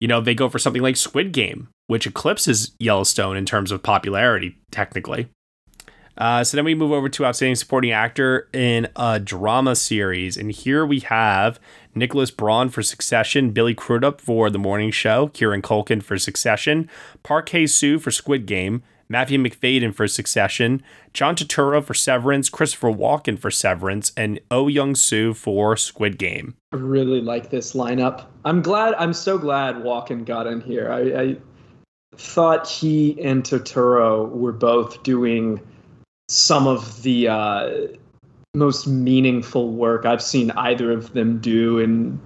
you know, they go for something like Squid Game, which eclipses Yellowstone in terms of popularity, technically. So then we move over to Outstanding Supporting Actor in a Drama Series. And here we have Nicholas Braun for Succession, Billy Crudup for The Morning Show, Kieran Culkin for Succession, Park Hae-soo for Squid Game, Matthew McFadyen for Succession, John Turturro for Severance, Christopher Walken for Severance, and Oh Young-soo for Squid Game. I really like this lineup. I'm so glad Walken got in here. I thought he and Turturro were both doing some of the most meaningful work I've seen either of them do in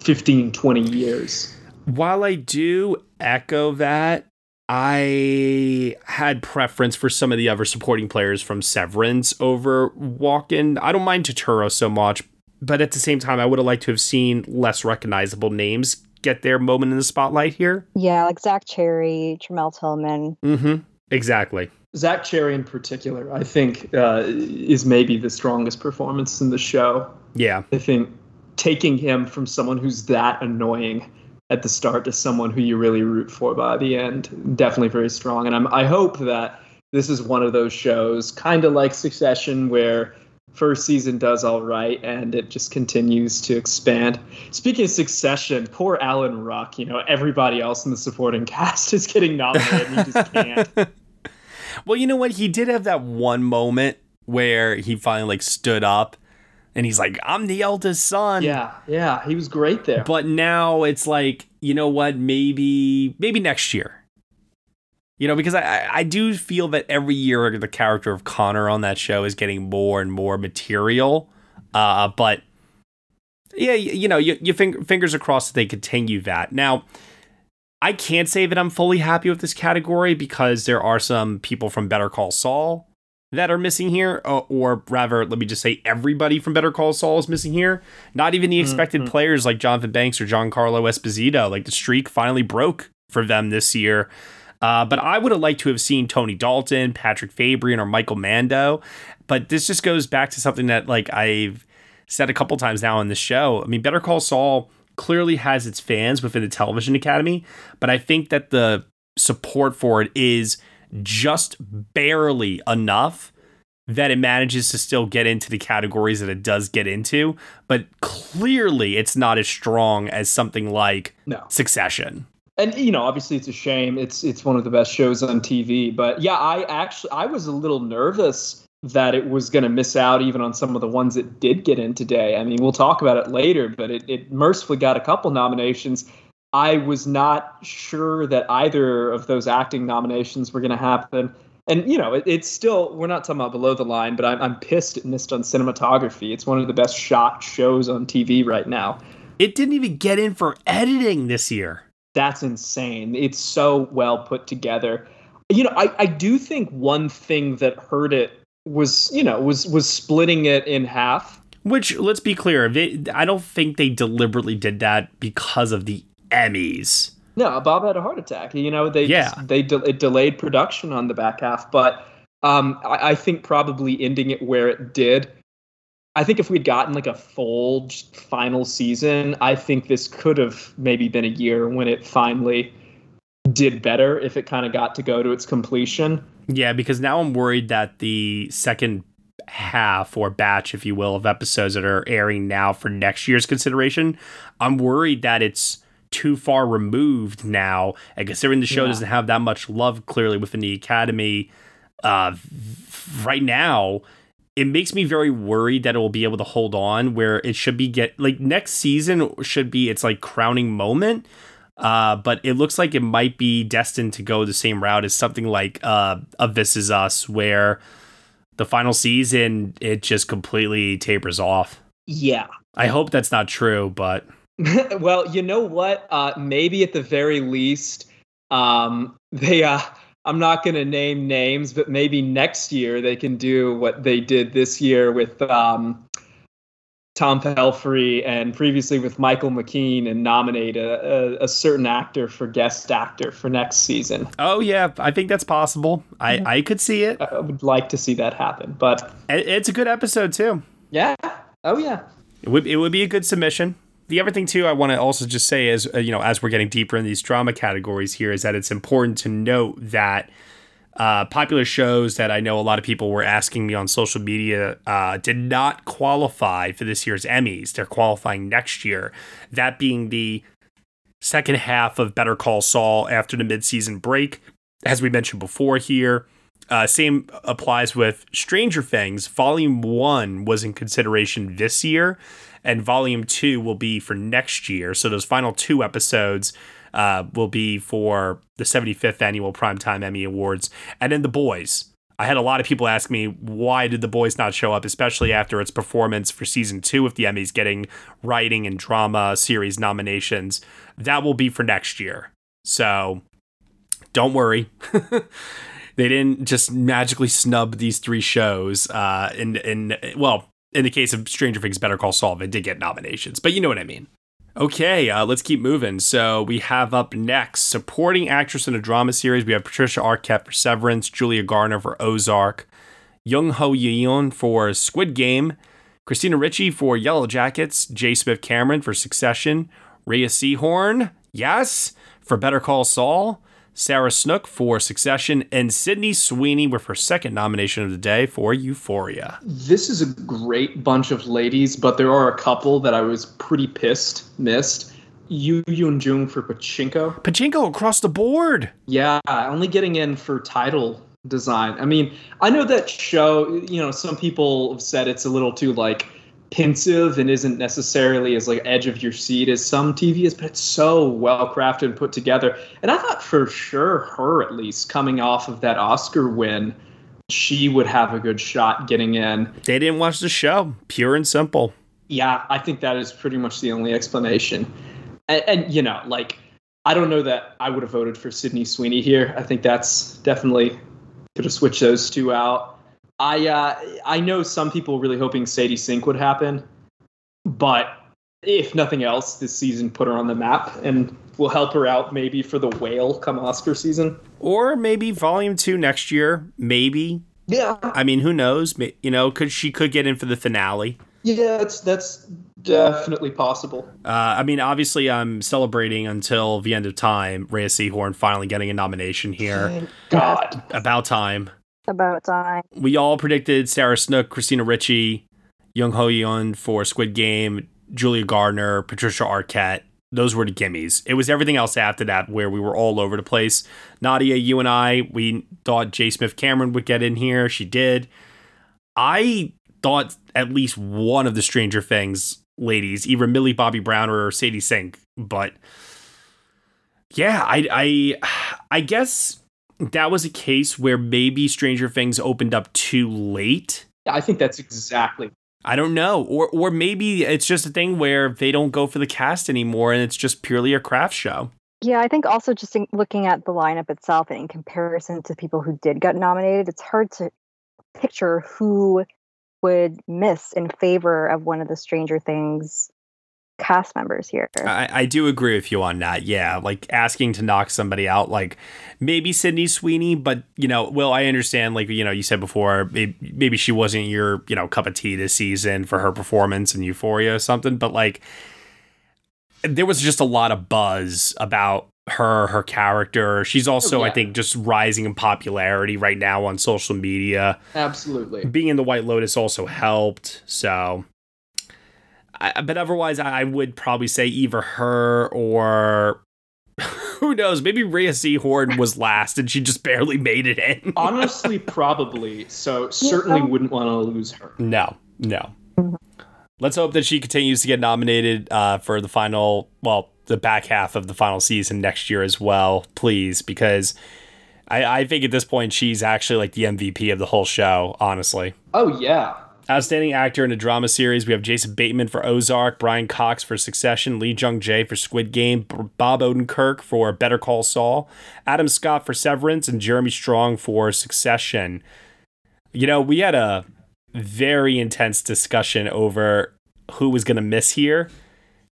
15, 20 years. While I do echo that, I had preference for some of the other supporting players from Severance over Walken. I don't mind Turturro so much, but at the same time, I would have liked to have seen less recognizable names get their moment in the spotlight here. Yeah, like Zach Cherry, Tramel Tillman. Mm-hmm. Exactly. Zach Cherry in particular, I think, is maybe the strongest performance in the show. Yeah. I think taking him from someone who's that annoying at the start to someone who you really root for by the end, definitely very strong. And I hope that this is one of those shows, kind of like Succession, where first season does all right and it just continues to expand. Speaking of Succession, poor Alan Ruck, you know, everybody else in the supporting cast is getting nominated and he just can't. Well, you know what? He did have that one moment where he finally like stood up and he's like, I'm the eldest son. Yeah. He was great there. But now it's like, you know what? Maybe next year, you know, because I do feel that every year the character of Connor on that show is getting more and more material. But yeah, you know, you fingers across that they continue that. Now, I can't say that I'm fully happy with this category because there are some people from Better Call Saul that are missing here, or rather, let me just say everybody from Better Call Saul is missing here. Not even the expected players like Jonathan Banks or Giancarlo Esposito. Like the streak finally broke for them this year. But I would have liked to have seen Tony Dalton, Patrick Fabian, or Michael Mando. But this just goes back to something that like I've said a couple times now on the show. I mean, Better Call Saul clearly has its fans within the Television Academy, but I think that the support for it is just barely enough that it manages to still get into the categories that it does get into, but clearly it's not as strong as something like Succession. And, you know, obviously it's a shame. It's one of the best shows on TV, but yeah, I was a little nervous that it was going to miss out even on some of the ones it did get in today. I mean, we'll talk about it later, but it mercifully got a couple nominations. I was not sure that either of those acting nominations were going to happen. And, you know, it's still, we're not talking about below the line, but I'm pissed it missed on cinematography. It's one of the best shot shows on TV right now. It didn't even get in for editing this year. That's insane. It's so well put together. You know, I do think one thing that hurt it was, you know, was splitting it in half. Which, let's be clear, I don't think they deliberately did that because of the Emmys. No, Bob had a heart attack. You know, it delayed production on the back half. But I think probably ending it where it did, I think if we'd gotten like a full final season, I think this could have maybe been a year when it finally did better if it kind of got to go to its completion. Yeah, because now I'm worried that the second half or batch, if you will, of episodes that are airing now for next year's consideration, I'm worried that it's too far removed now, and considering the show doesn't have that much love clearly within the Academy right now, it makes me very worried that it will be able to hold on, where it should be next season should be its like crowning moment. But it looks like it might be destined to go the same route as something like of This Is Us, where the final season, it just completely tapers off. Yeah. I hope that's not true, but... Well, you know what? Maybe at the very least, I'm not going to name names, but maybe next year they can do what they did this year with Tom Pelphrey and previously with Michael McKean, and nominate a certain actor for guest actor for next season. Oh yeah, I think that's possible. I could see it. I would like to see that happen, but it's a good episode too. Yeah. Oh yeah. It would be a good submission. The other thing too, I want to also just say is, as we're getting deeper in these drama categories here, is that it's important to note that popular shows that I know a lot of people were asking me on social media did not qualify for this year's Emmys. They're qualifying next year. That being the second half of Better Call Saul after the midseason break, as we mentioned before here. Same applies with Stranger Things. Volume 1 was in consideration this year, and Volume 2 will be for next year. So those final two episodes will be for the 75th Annual Primetime Emmy Awards. And then The Boys. I had a lot of people ask me, why did The Boys not show up, especially after its performance for season 2 of the Emmys, getting writing and drama series nominations. That will be for next year. So don't worry. They didn't just magically snub these three shows. In the case of Stranger Things, Better Call Saul, they did get nominations, but you know what I mean. Okay, let's keep moving. So we have up next, supporting actress in a drama series. We have Patricia Arquette for Severance, Julia Garner for Ozark, Young-ho Yeon for Squid Game, Christina Ricci for Yellow Jackets, J. Smith Cameron for Succession, Rhea Seehorn, yes, for Better Call Saul, Sarah Snook for Succession, and Sydney Sweeney with her second nomination of the day for Euphoria. This is a great bunch of ladies, but there are a couple that I was pretty pissed missed. Yoo Yoon-jung for Pachinko. Pachinko across the board. Yeah, only getting in for title design. I mean, I know that show, some people have said it's a little too pensive and isn't necessarily as edge of your seat as some TV is, but it's so well crafted and put together. And I thought for sure her, at least coming off of that Oscar win, she would have a good shot getting in. They didn't watch the show, pure and simple. Yeah, I think that is pretty much the only explanation. And I don't know that I would have voted for Sydney Sweeney here. I think that's definitely could have switched those two out. I know some people really hoping Sadie Sink would happen, but if nothing else, this season put her on the map and will help her out maybe for The Whale come Oscar season. Or maybe Volume 2 next year, maybe. Yeah. I mean, who knows? Because she could get in for the finale. Yeah, that's definitely possible. Obviously I'm celebrating until the end of time, Rhea Seehorn finally getting a nomination here. Thank God. About time. We all predicted Sarah Snook, Christina Ricci, Young-ho Yeon for Squid Game, Julia Garner, Patricia Arquette. Those were the gimmies. It was everything else after that where we were all over the place. Nadia, you and I, we thought J. Smith Cameron would get in here. She did. I thought at least one of the Stranger Things ladies, either Millie Bobby Brown or Sadie Sink. But yeah, I guess... that was a case where maybe Stranger Things opened up too late. I think that's exactly. I don't know. Or maybe it's just a thing where they don't go for the cast anymore and it's just purely a craft show. Yeah, I think also just looking at the lineup itself and in comparison to people who did get nominated, it's hard to picture who would miss in favor of one of the Stranger Things cast members here. I do agree with you on that. Yeah, asking to knock somebody out, maybe Sydney Sweeney, but Will, I understand. You said before, maybe she wasn't your cup of tea this season for her performance in Euphoria or something. But there was just a lot of buzz about her character. She's also, I think, just rising in popularity right now on social media. Absolutely, being in The White Lotus also helped. So. But otherwise, I would probably say either her or... Who knows? Maybe Rhea Seehorn was last and she just barely made it in. Honestly, probably. So certainly wouldn't want to lose her. No. Let's hope that she continues to get nominated for the final, well, the back half of the final season next year as well, please. Because I think at this point, she's actually like the MVP of the whole show, honestly. Oh, yeah. Outstanding actor in a drama series. We have Jason Bateman for Ozark, Brian Cox for Succession, Lee Jung-jae for Squid Game, Bob Odenkirk for Better Call Saul, Adam Scott for Severance, and Jeremy Strong for Succession. You know, we had a very intense discussion over who was going to miss here.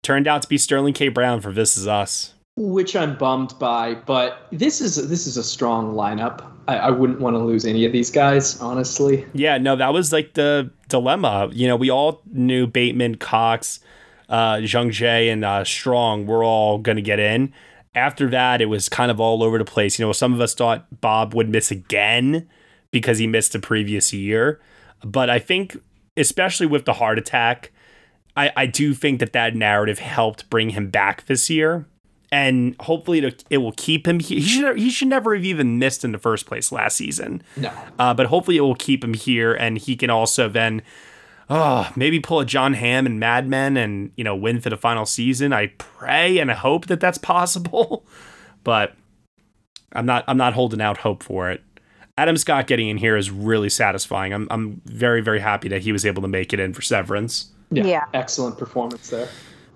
Turned out to be Sterling K. Brown for This Is Us. Which I'm bummed by, but this is a strong lineup. I wouldn't want to lose any of these guys, honestly. Yeah, no, that was like the dilemma. You know, we all knew Bateman, Cox, Jung-jae, and Strong were all going to get in. After that, it was kind of all over the place. You know, some of us thought Bob would miss again because he missed the previous year. But I think, especially with the heart attack, I do think that narrative helped bring him back this year. And hopefully it will keep him. He should never have even missed in the first place last season. No. But hopefully it will keep him here. And he can also then maybe pull a John Hamm and Mad Men and, you know, win for the final season. I pray and hope that that's possible. But I'm not holding out hope for it. Adam Scott getting in here is really satisfying. I'm very, very happy that he was able to make it in for Severance. Yeah. Excellent performance there.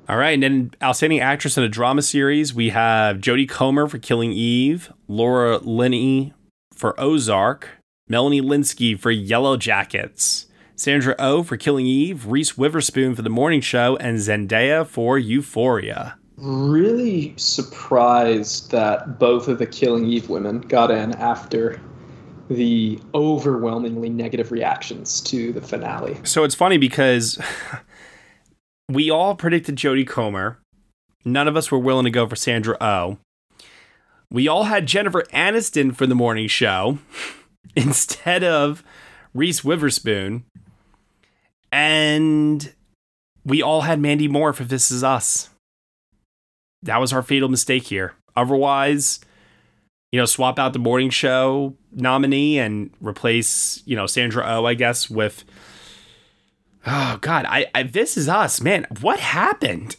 All right, and then Outstanding Actress in a Drama Series, we have Jodie Comer for Killing Eve, Laura Linney for Ozark, Melanie Lynskey for Yellow Jackets, Sandra Oh for Killing Eve, Reese Witherspoon for The Morning Show, and Zendaya for Euphoria. Really surprised that both of the Killing Eve women got in after the overwhelmingly negative reactions to the finale. So it's funny because... We all predicted Jodie Comer. None of us were willing to go for Sandra Oh. We all had Jennifer Aniston for The Morning Show instead of Reese Witherspoon. And we all had Mandy Moore for This Is Us. That was our fatal mistake here. Otherwise, you know, swap out the Morning Show nominee and replace, you know, Sandra Oh, I guess, with... Oh, God, I This Is Us, man. What happened?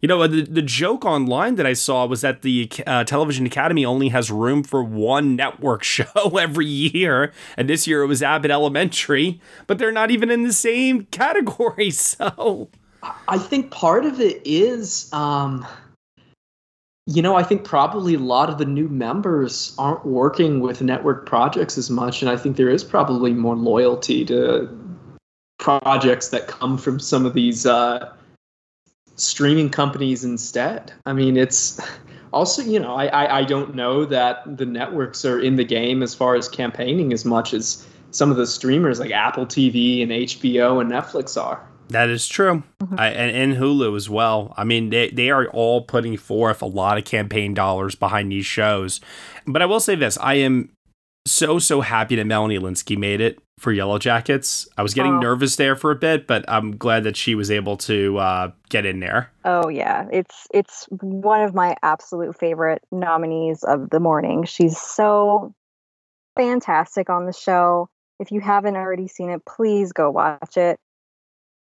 You know, the joke online that I saw was that the Television Academy only has room for one network show every year. And this year it was Abbott Elementary, but they're not even in the same category. So I think part of it is, you know, I think probably a lot of the new members aren't working with network projects as much. And I think there is probably more loyalty to projects that come from some of these streaming companies instead. I mean, it's also, you know, I don't know that the networks are in the game as far as campaigning as much as some of the streamers like Apple TV and HBO and Netflix are. That is true. Mm-hmm. And Hulu as well. I mean, they are all putting forth a lot of campaign dollars behind these shows. But I will say this, I am so happy that Melanie Lynskey made it for Yellow Jackets. I was getting nervous there for a bit, but I'm glad that she was able to get in there. Oh yeah, it's one of my absolute favorite nominees of the morning. She's so fantastic on the show. If you haven't already seen it, please go watch it.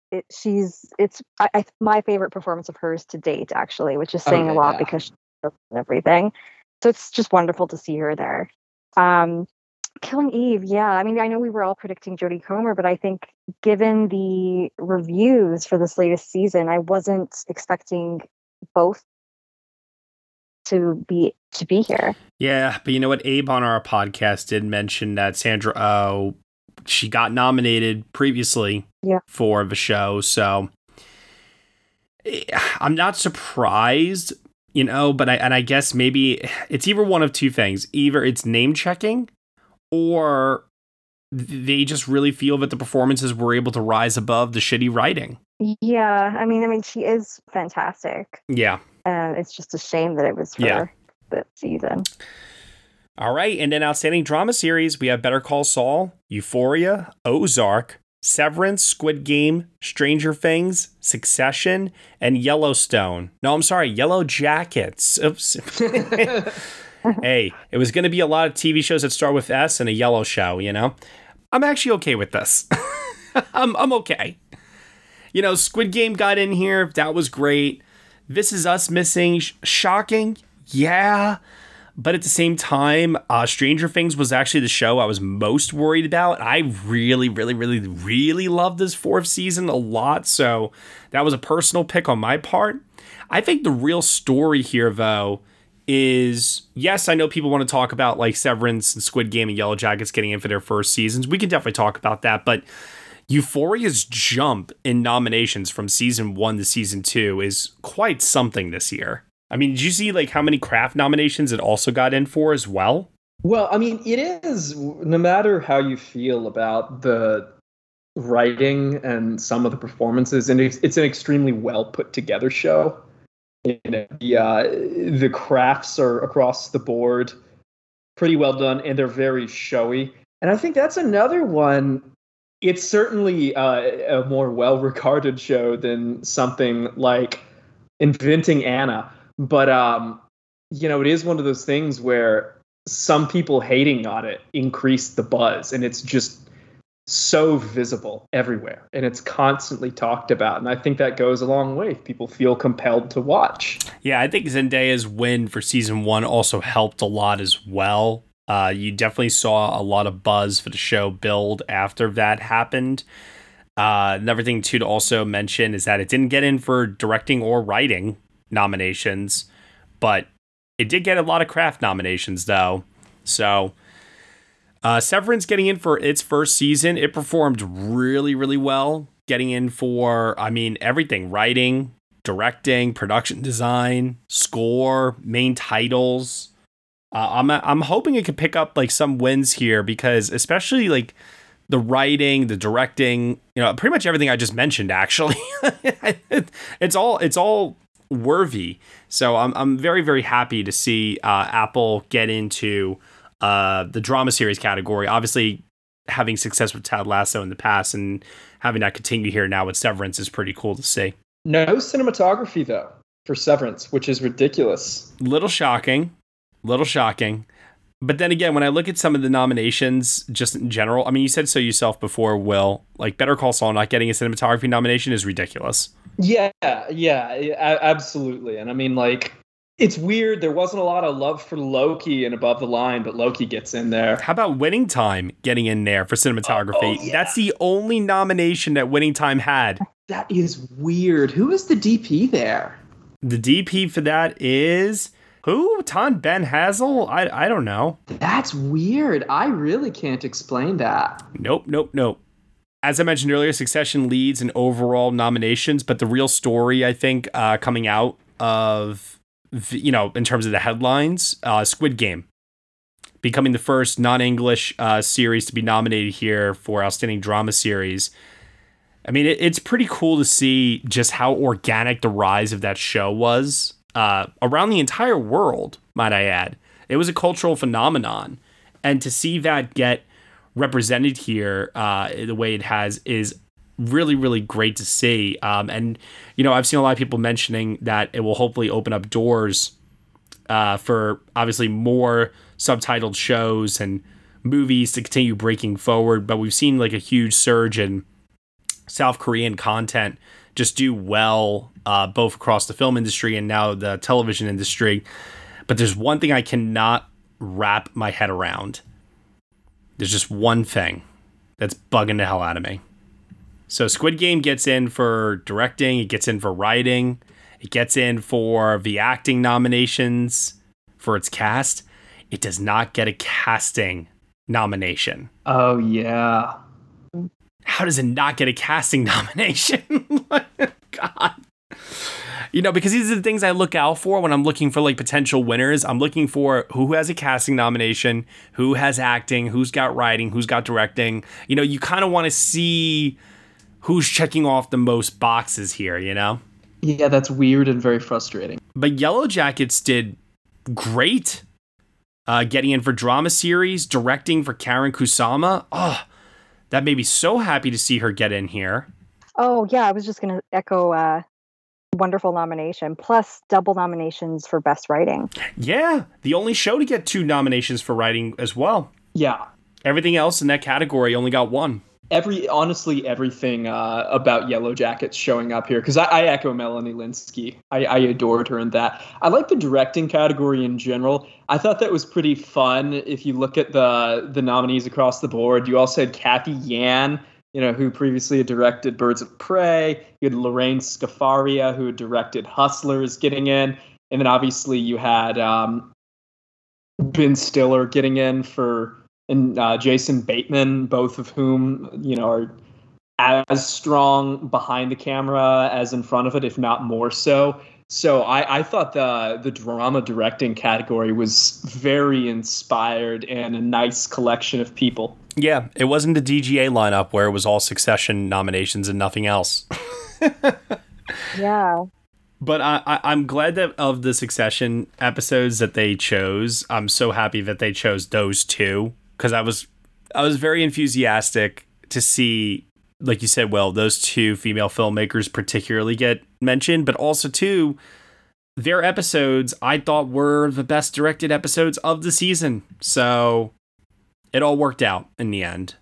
It's my favorite performance of hers to date, actually, which is saying a lot because she's everything. So it's just wonderful to see her there. Killing Eve, yeah. I mean, I know we were all predicting Jodie Comer, but I think given the reviews for this latest season, I wasn't expecting both to be here. Yeah, but you know what? Abe on our podcast did mention that Sandra Oh, she got nominated previously for the show, so I'm not surprised. You know, but I guess maybe it's either one of two things. Either it's name checking or they just really feel that the performances were able to rise above the shitty writing. Yeah. I mean, she is fantastic. Yeah. And it's just a shame that it was her this season. All right. And then Outstanding Drama Series, we have Better Call Saul, Euphoria, Ozark, Severance, Squid Game, Stranger Things, Succession, and Yellowstone. No, I'm sorry, Yellow Jackets. Oops. Hey, it was going to be a lot of TV shows that start with S and a yellow show, you know? I'm actually okay with this. I'm okay. You know, Squid Game got in here. That was great. This Is Us missing. Shocking. Yeah. But at the same time, Stranger Things was actually the show I was most worried about. I really, really, really, really loved this fourth season a lot. So that was a personal pick on my part. I think the real story here, though, is, yes, I know people want to talk about like Severance and Squid Game and Yellow Jackets getting in for their first seasons. We can definitely talk about that. But Euphoria's jump in nominations from season 1 to season 2 is quite something this year. I mean, did you see like how many craft nominations it also got in for as well? Well, I mean, it is, no matter how you feel about the writing and some of the performances, and it's an extremely well put together show. You know, the crafts are across the board pretty well done, and they're very showy. And I think that's another one. It's certainly a more well-regarded show than something like Inventing Anna. But, you know, it is one of those things where some people hating on it increased the buzz, and it's just so visible everywhere, and it's constantly talked about. And I think that goes a long way. People feel compelled to watch. Yeah, I think Zendaya's win for season 1 also helped a lot as well. You definitely saw a lot of buzz for the show build after that happened. Another thing, too, to also mention is that it didn't get in for directing or writing nominations, but it did get a lot of craft nominations, though. So Severance getting in for its first season, it performed really, really well, getting in for, I mean, everything: writing, directing, production design, score, main titles. I'm hoping it could pick up like some wins here, because especially like the writing, the directing, you know, pretty much everything I just mentioned, actually. It's all worthy. So I'm very, very happy to see Apple get into the drama series category, obviously having success with Ted Lasso in the past, and having that continue here now with Severance is pretty cool to see. No cinematography, though, for Severance, which is ridiculous. Little shocking. But then again, when I look at some of the nominations just in general, I mean, you said so yourself before, Will, like Better Call Saul not getting a cinematography nomination is ridiculous. Yeah, absolutely. And I mean, like, it's weird. There wasn't a lot of love for Loki and Above the Line, but Loki gets in there. How about Winning Time getting in there for cinematography? Oh, yeah. That's the only nomination that Winning Time had. That is weird. Who is the DP there? The DP for that is... who? Ton Ben Hazel? I don't know. That's weird. I really can't explain that. Nope. As I mentioned earlier, Succession leads in overall nominations, but the real story, I think, coming out of, you know, in terms of the headlines, Squid Game becoming the first non-English series to be nominated here for Outstanding Drama Series. I mean, it's pretty cool to see just how organic the rise of that show was. Around the entire world, might I add. It was a cultural phenomenon, and to see that get represented here the way it has is really, really great to see. And you know, I've seen a lot of people mentioning that it will hopefully open up doors for obviously more subtitled shows and movies to continue breaking forward. But we've seen like a huge surge in South Korean content just do well, both across the film industry and now the television industry. But there's one thing I cannot wrap my head around. There's just one thing that's bugging the hell out of me. So Squid Game gets in for directing. It gets in for writing. It gets in for the acting nominations for its cast. It does not get a casting nomination. Oh, yeah. How does it not get a casting nomination? God. You know, because these are the things I look out for when I'm looking for like potential winners. I'm looking for who has a casting nomination, who has acting, who's got writing, who's got directing. You know, you kind of want to see who's checking off the most boxes here, you know? Yeah, that's weird and very frustrating. But Yellow Jackets did great. Getting in for drama series, directing for Karen Kusama. Oh, That made me so happy to see her get in here. Oh, yeah. I was just going to echo wonderful nomination, plus double nominations for Best Writing. Yeah. The only show to get two nominations for writing as well. Yeah. Everything else in that category only got one. Honestly, everything about Yellow Jackets showing up here, because I echo Melanie Lynskey. I adored her in that. I like the directing category in general. I thought that was pretty fun. If you look at the nominees across the board, you also had Kathy Yan, you know, who previously had directed Birds of Prey. You had Lorraine Scafaria, who had directed Hustlers, getting in, and then obviously you had Ben Stiller getting in for. And Jason Bateman, both of whom, you know, are as strong behind the camera as in front of it, if not more so. So I thought the drama directing category was very inspired and a nice collection of people. Yeah, it wasn't a DGA lineup where it was all Succession nominations and nothing else. Yeah. But I'm glad that of the Succession episodes that they chose, I'm so happy that they chose those two. Because I was very enthusiastic to see, like you said, well, those two female filmmakers particularly get mentioned, but also too, their episodes I thought were the best directed episodes of the season. So it all worked out in the end,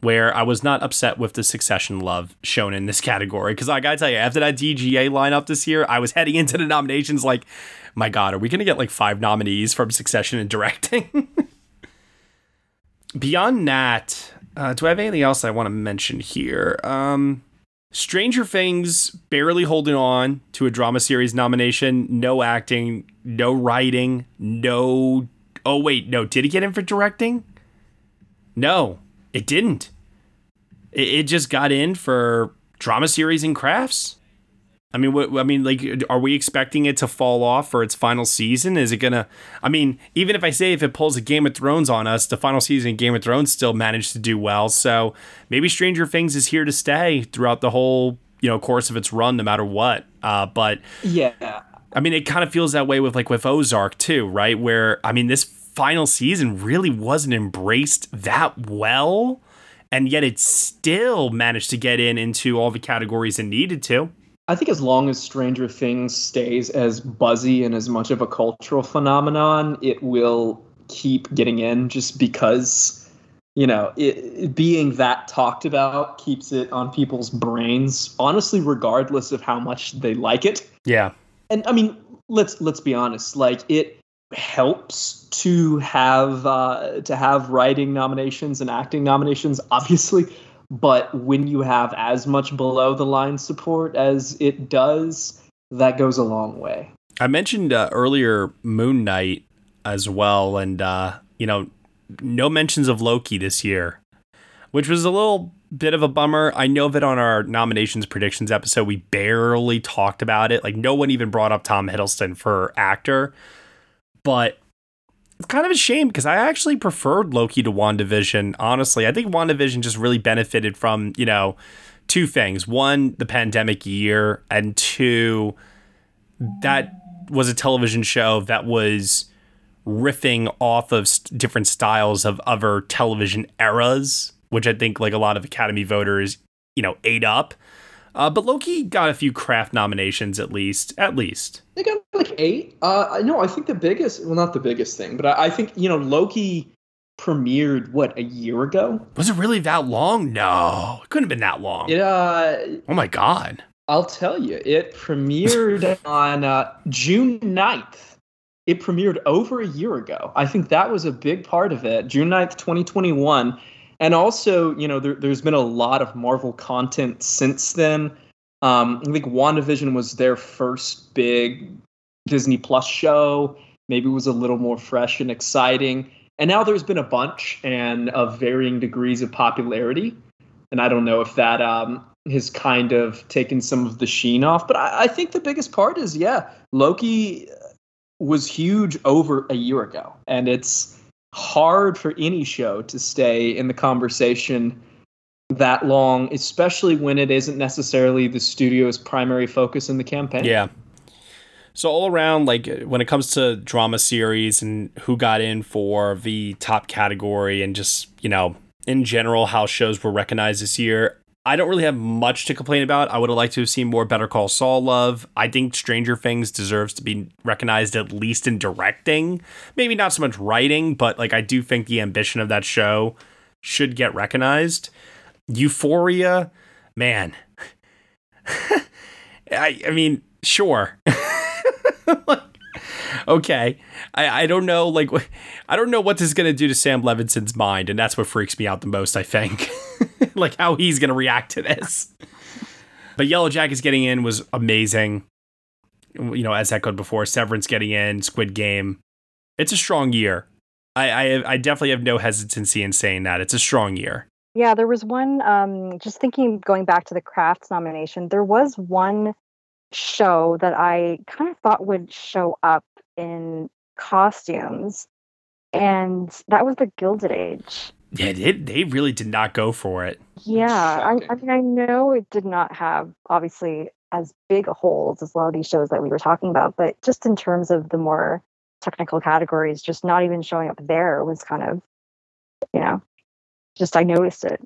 where I was not upset with the Succession love shown in this category. Because I gotta tell you, after that DGA lineup this year, I was heading into the nominations like, my God, are we gonna get like 5 nominees from Succession and directing? Beyond that, do I have anything else I want to mention here? Stranger Things barely holding on to a drama series nomination. No acting, no writing, no... Oh, wait, no. Did it get in for directing? No, it didn't. It just got in for drama series and crafts. I mean, are we expecting it to fall off for its final season? Is it gonna? I mean, even if I say if it pulls a Game of Thrones on us, the final season of Game of Thrones still managed to do well. So maybe Stranger Things is here to stay throughout the whole, you know, course of its run, no matter what. But yeah, I mean, it kind of feels that way with Ozark too, right? Where I mean, this final season really wasn't embraced that well, and yet it still managed to get into all the categories it needed to. I think as long as Stranger Things stays as buzzy and as much of a cultural phenomenon, it will keep getting in just because, you know, it being that talked about keeps it on people's brains, honestly, regardless of how much they like it. Yeah. And I mean, let's be honest, like it helps to have writing nominations and acting nominations, obviously. But when you have as much below the line support as it does, that goes a long way. I mentioned earlier Moon Knight as well. And, you know, no mentions of Loki this year, which was a little bit of a bummer. I know that on our nominations predictions episode, we barely talked about it. Like no one even brought up Tom Hiddleston for actor. But it's kind of a shame because I actually preferred Loki to WandaVision. Honestly, I think WandaVision just really benefited from, you know, two things. One, the pandemic year. And two, that was a television show that was riffing off of different styles of other television eras, which I think like a lot of Academy voters, you know, ate up. But Loki got a few craft nominations, at least. They got like 8. No, I think the biggest, well, not the biggest thing, but I think, you know, Loki premiered, what, a year ago? Was it really that long? No, it couldn't have been that long. It, oh, my God. I'll tell you, it premiered on June 9th. It premiered over a year ago. I think that was a big part of it. June 9th, 2021. And also, you know, there's been a lot of Marvel content since then. I think WandaVision was their first big Disney Plus show. Maybe it was a little more fresh and exciting. And now there's been a bunch and of varying degrees of popularity. And I don't know if that has kind of taken some of the sheen off. But I think the biggest part is, yeah, Loki was huge over a year ago. And it's hard for any show to stay in the conversation that long, especially when it isn't necessarily the studio's primary focus in the campaign. Yeah. So all around, like when it comes to drama series and who got in for the top category and just, you know, in general, how shows were recognized this year. I don't really have much to complain about. I would have liked to have seen more Better Call Saul love. I think Stranger Things deserves to be recognized at least in directing. Maybe not so much writing, but like I do think the ambition of that show should get recognized. Euphoria, man. I mean, sure. Like, okay. I don't know. Like, I don't know what this is going to do to Sam Levinson's mind. And that's what freaks me out the most, I think. Like how he's going to react to this. But Yellow Jackets getting in was amazing. You know, as echoed before, Severance getting in, Squid Game. It's a strong year. I definitely have no hesitancy in saying that. It's a strong year. Yeah, there was one, just thinking, going back to the Crafts nomination, there was one show that I kind of thought would show up in costumes. And that was The Gilded Age. Yeah, they really did not go for it. Yeah, I mean, I know it did not have, obviously, as big a hold as a lot of these shows that we were talking about, but just in terms of the more technical categories, just not even showing up there was kind of, you know, just I noticed it.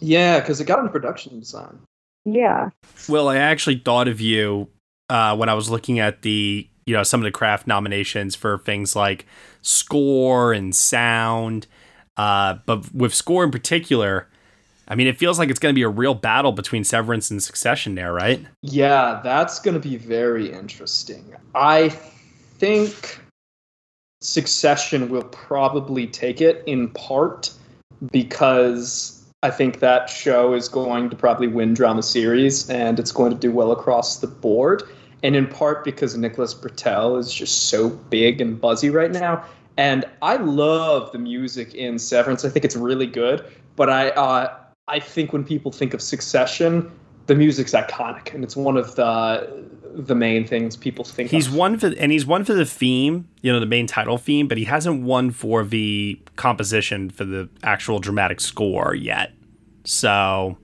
Yeah, because it got on production design. Yeah. Well, I actually thought of you when I was looking at the, you know, some of the Craft nominations for things like score and sound. But with score in particular, I mean, it feels like it's going to be a real battle between Severance and Succession there, right? Yeah, that's going to be very interesting. I think Succession will probably take it in part because I think that show is going to probably win drama series and it's going to do well across the board. And in part because Nicholas Britell is just so big and buzzy right now. And I love the music in Severance. I think it's really good. But I think when people think of Succession, the music's iconic, and it's one of the main things people think. He's won for the theme, you know, the main title theme, but he hasn't won for the composition for the actual dramatic score yet. So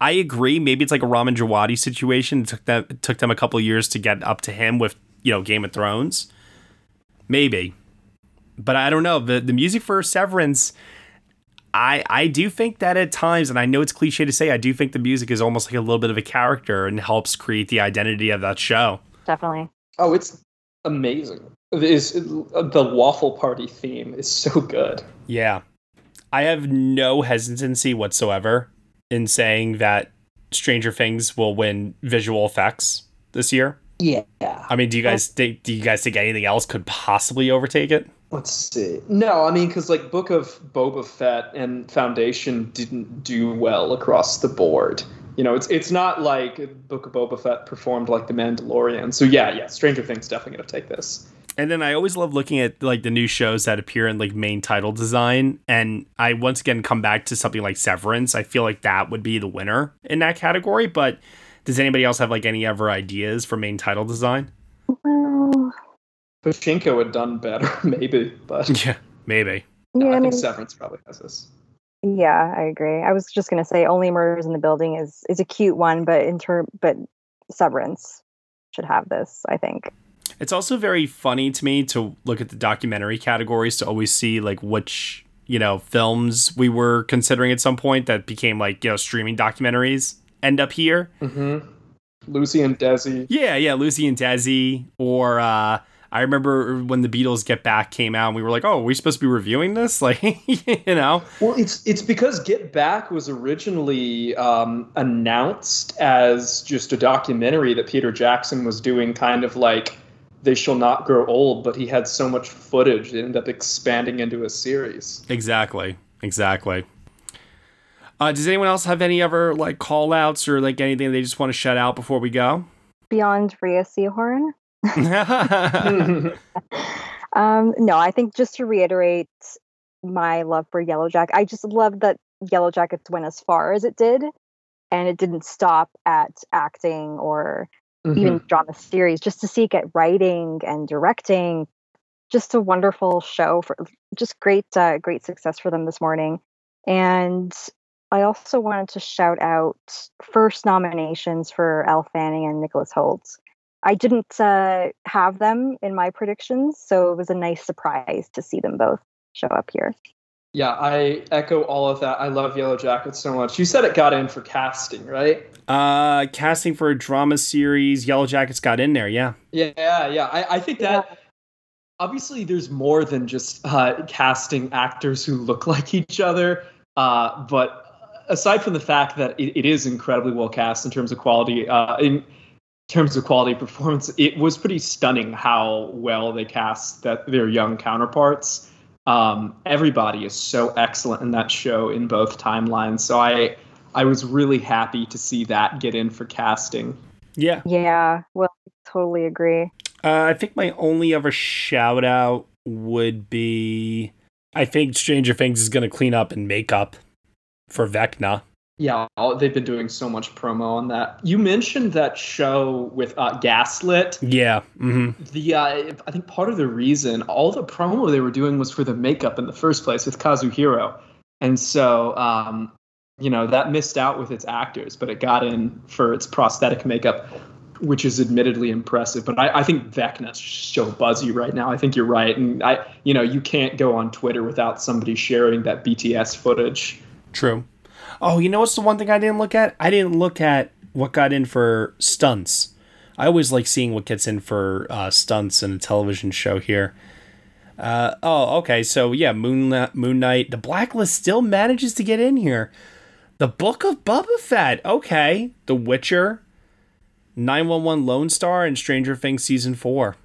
I agree. Maybe it's like a Ramin Djawadi situation. It took them a couple of years to get up to him with, you know, Game of Thrones. Maybe, but I don't know. The music for Severance, I do think that at times, and I know it's cliche to say, I do think the music is almost like a little bit of a character and helps create the identity of that show. Definitely. Oh, it's amazing. The Waffle Party theme is so good. Yeah. I have no hesitancy whatsoever in saying that Stranger Things will win visual effects this year. Yeah. I mean, do you guys think anything else could possibly overtake it? Let's see. No, I mean, because like Book of Boba Fett and Foundation didn't do well across the board. You know, it's not like Book of Boba Fett performed like The Mandalorian. So yeah, Stranger Things definitely gonna take this. And then I always love looking at like the new shows that appear in like main title design. And I once again come back to something like Severance. I feel like that would be the winner in that category, but does anybody else have like any other ideas for main title design? Pachinko had done better, maybe. But yeah, maybe. No, yeah, I think Severance probably has this. Yeah, I agree. I was just gonna say Only Murders in the Building is a cute one, but Severance should have this, I think. It's also very funny to me to look at the documentary categories to always see like which, you know, films we were considering at some point that became like, you know, streaming documentaries end up here. Mm-hmm. Lucy and Desi. Yeah, Lucy and Desi. Or I remember when The Beatles Get Back came out and we were like, oh, are we supposed to be reviewing this? Like, you know? Well, it's because Get Back was originally announced as just a documentary that Peter Jackson was doing, kind of like They Shall Not Grow Old, but he had so much footage it ended up expanding into a series. Exactly. Does anyone else have any other like call outs or like anything they just want to shout out before we go? Beyond Rhea Seehorn. No, I think just to reiterate my love for Yellow Jacket. I just love that Yellow Jackets went as far as it did, and it didn't stop at acting or even drama series. Just to seek at writing and directing. Just a wonderful show for just great success for them this morning. And I also wanted to shout out first nominations for Elle Fanning and Nicholas Hoult. I didn't have them in my predictions, so it was a nice surprise to see them both show up here. Yeah, I echo all of that. I love Yellow Jackets so much. You said it got in for casting, right? Casting for a drama series. Yellow Jackets got in there, yeah. Yeah. I think that obviously there's more than just casting actors who look like each other. But aside from the fact that it is incredibly well cast in terms of quality, performance, it was pretty stunning how well they cast their young counterparts. Everybody is so excellent in that show in both timelines. So I was really happy to see that get in for casting. Yeah. Yeah. Well, I totally agree. I think my only other shout out would be, I think Stranger Things is going to clean up and make up for Vecna. Yeah. They've been doing so much promo on that. You mentioned that show with Gaslit. Yeah. Mm-hmm. I think part of the reason all the promo they were doing was for the makeup in the first place with Kazuhiro. And so, that missed out with its actors, but it got in for its prosthetic makeup, which is admittedly impressive. But I think Vecna's so buzzy right now. I think you're right. And you can't go on Twitter without somebody sharing that BTS footage. True. Oh, you know what's the one thing I didn't look at? I didn't look at what got in for stunts. I always like seeing what gets in for stunts in a television show here. Okay. So, yeah, Moon Knight. The Blacklist still manages to get in here. The Book of Boba Fett. Okay. The Witcher. 911 Lone Star and Stranger Things Season 4.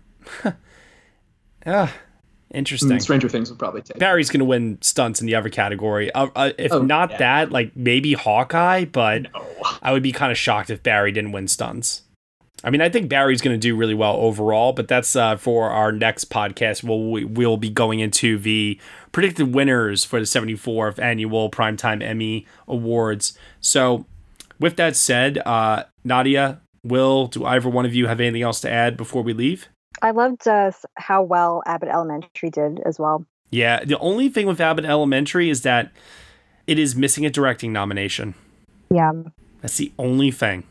Interesting. Stranger Things would probably take Barry's going to win stunts in the other category. That, like maybe Hawkeye, but no. I would be kind of shocked if Barry didn't win stunts. I mean, I think Barry's going to do really well overall, but that's for our next podcast. We'll be going into the predicted winners for the 74th Annual Primetime Emmy Awards. So with that said, Nadia, Will, do either one of you have anything else to add before we leave? I loved how well Abbott Elementary did as well. Yeah, the only thing with Abbott Elementary is that it is missing a directing nomination. Yeah. That's the only thing.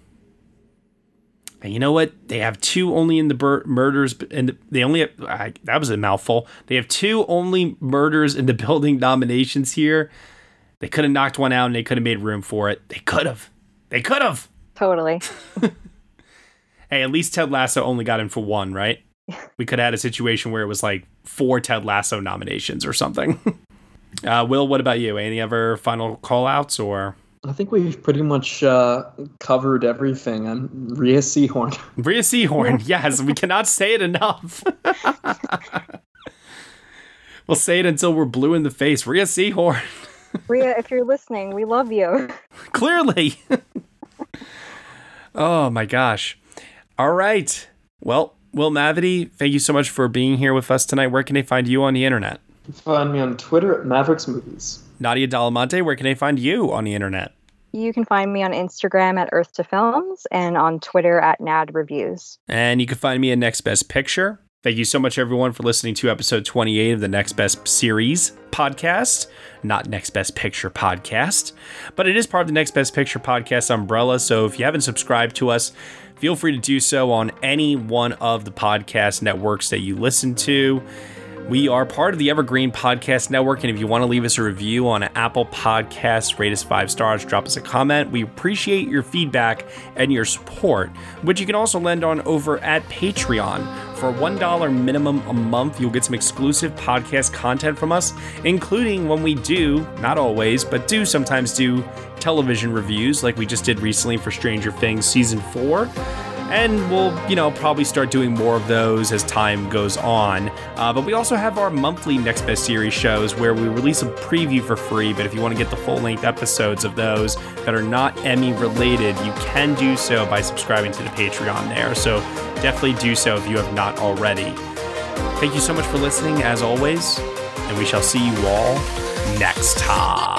And you know what? They have two only in the murders, and they only have, that was a mouthful. They have two only murders in the building nominations here. They could have knocked one out and they could have made room for it. They could have. Totally. Hey, at least Ted Lasso only got in for one, right? We could have had a situation where it was like 4 Ted Lasso nominations or something. Will, what about you? Any other final call-outs? Or? I think we've pretty much covered everything. Rhea Seehorn, yes. We cannot say it enough. We'll say it until we're blue in the face. Rhea Seehorn. Rhea, if you're listening, we love you. Clearly. Oh, my gosh. All right. Well, Will Mavity, thank you so much for being here with us tonight. Where can they find you on the internet? You can find me on Twitter at Mavericks Movies. Nadia Dalamonte, where can they find you on the internet? You can find me on Instagram at Earth to Films and on Twitter at Nad Reviews. And you can find me at Next Best Picture. Thank you so much, everyone, for listening to episode 28 of the Next Best Series podcast. Not Next Best Picture podcast, but it is part of the Next Best Picture podcast umbrella. So if you haven't subscribed to us, feel free to do so on any one of the podcast networks that you listen to. We are part of the Evergreen Podcast Network, and if you want to leave us a review on Apple Podcasts, rate us 5 stars, drop us a comment. We appreciate your feedback and your support, which you can also lend on over at Patreon. For $1 minimum a month, you'll get some exclusive podcast content from us, including when we do, not always, but do sometimes do television reviews like we just did recently for Stranger Things Season 4. And we'll, probably start doing more of those as time goes on. But we also have our monthly Next Best Series shows where we release a preview for free. But if you want to get the full-length episodes of those that are not Emmy-related, you can do so by subscribing to the Patreon there. So definitely do so if you have not already. Thank you so much for listening, as always. And we shall see you all next time.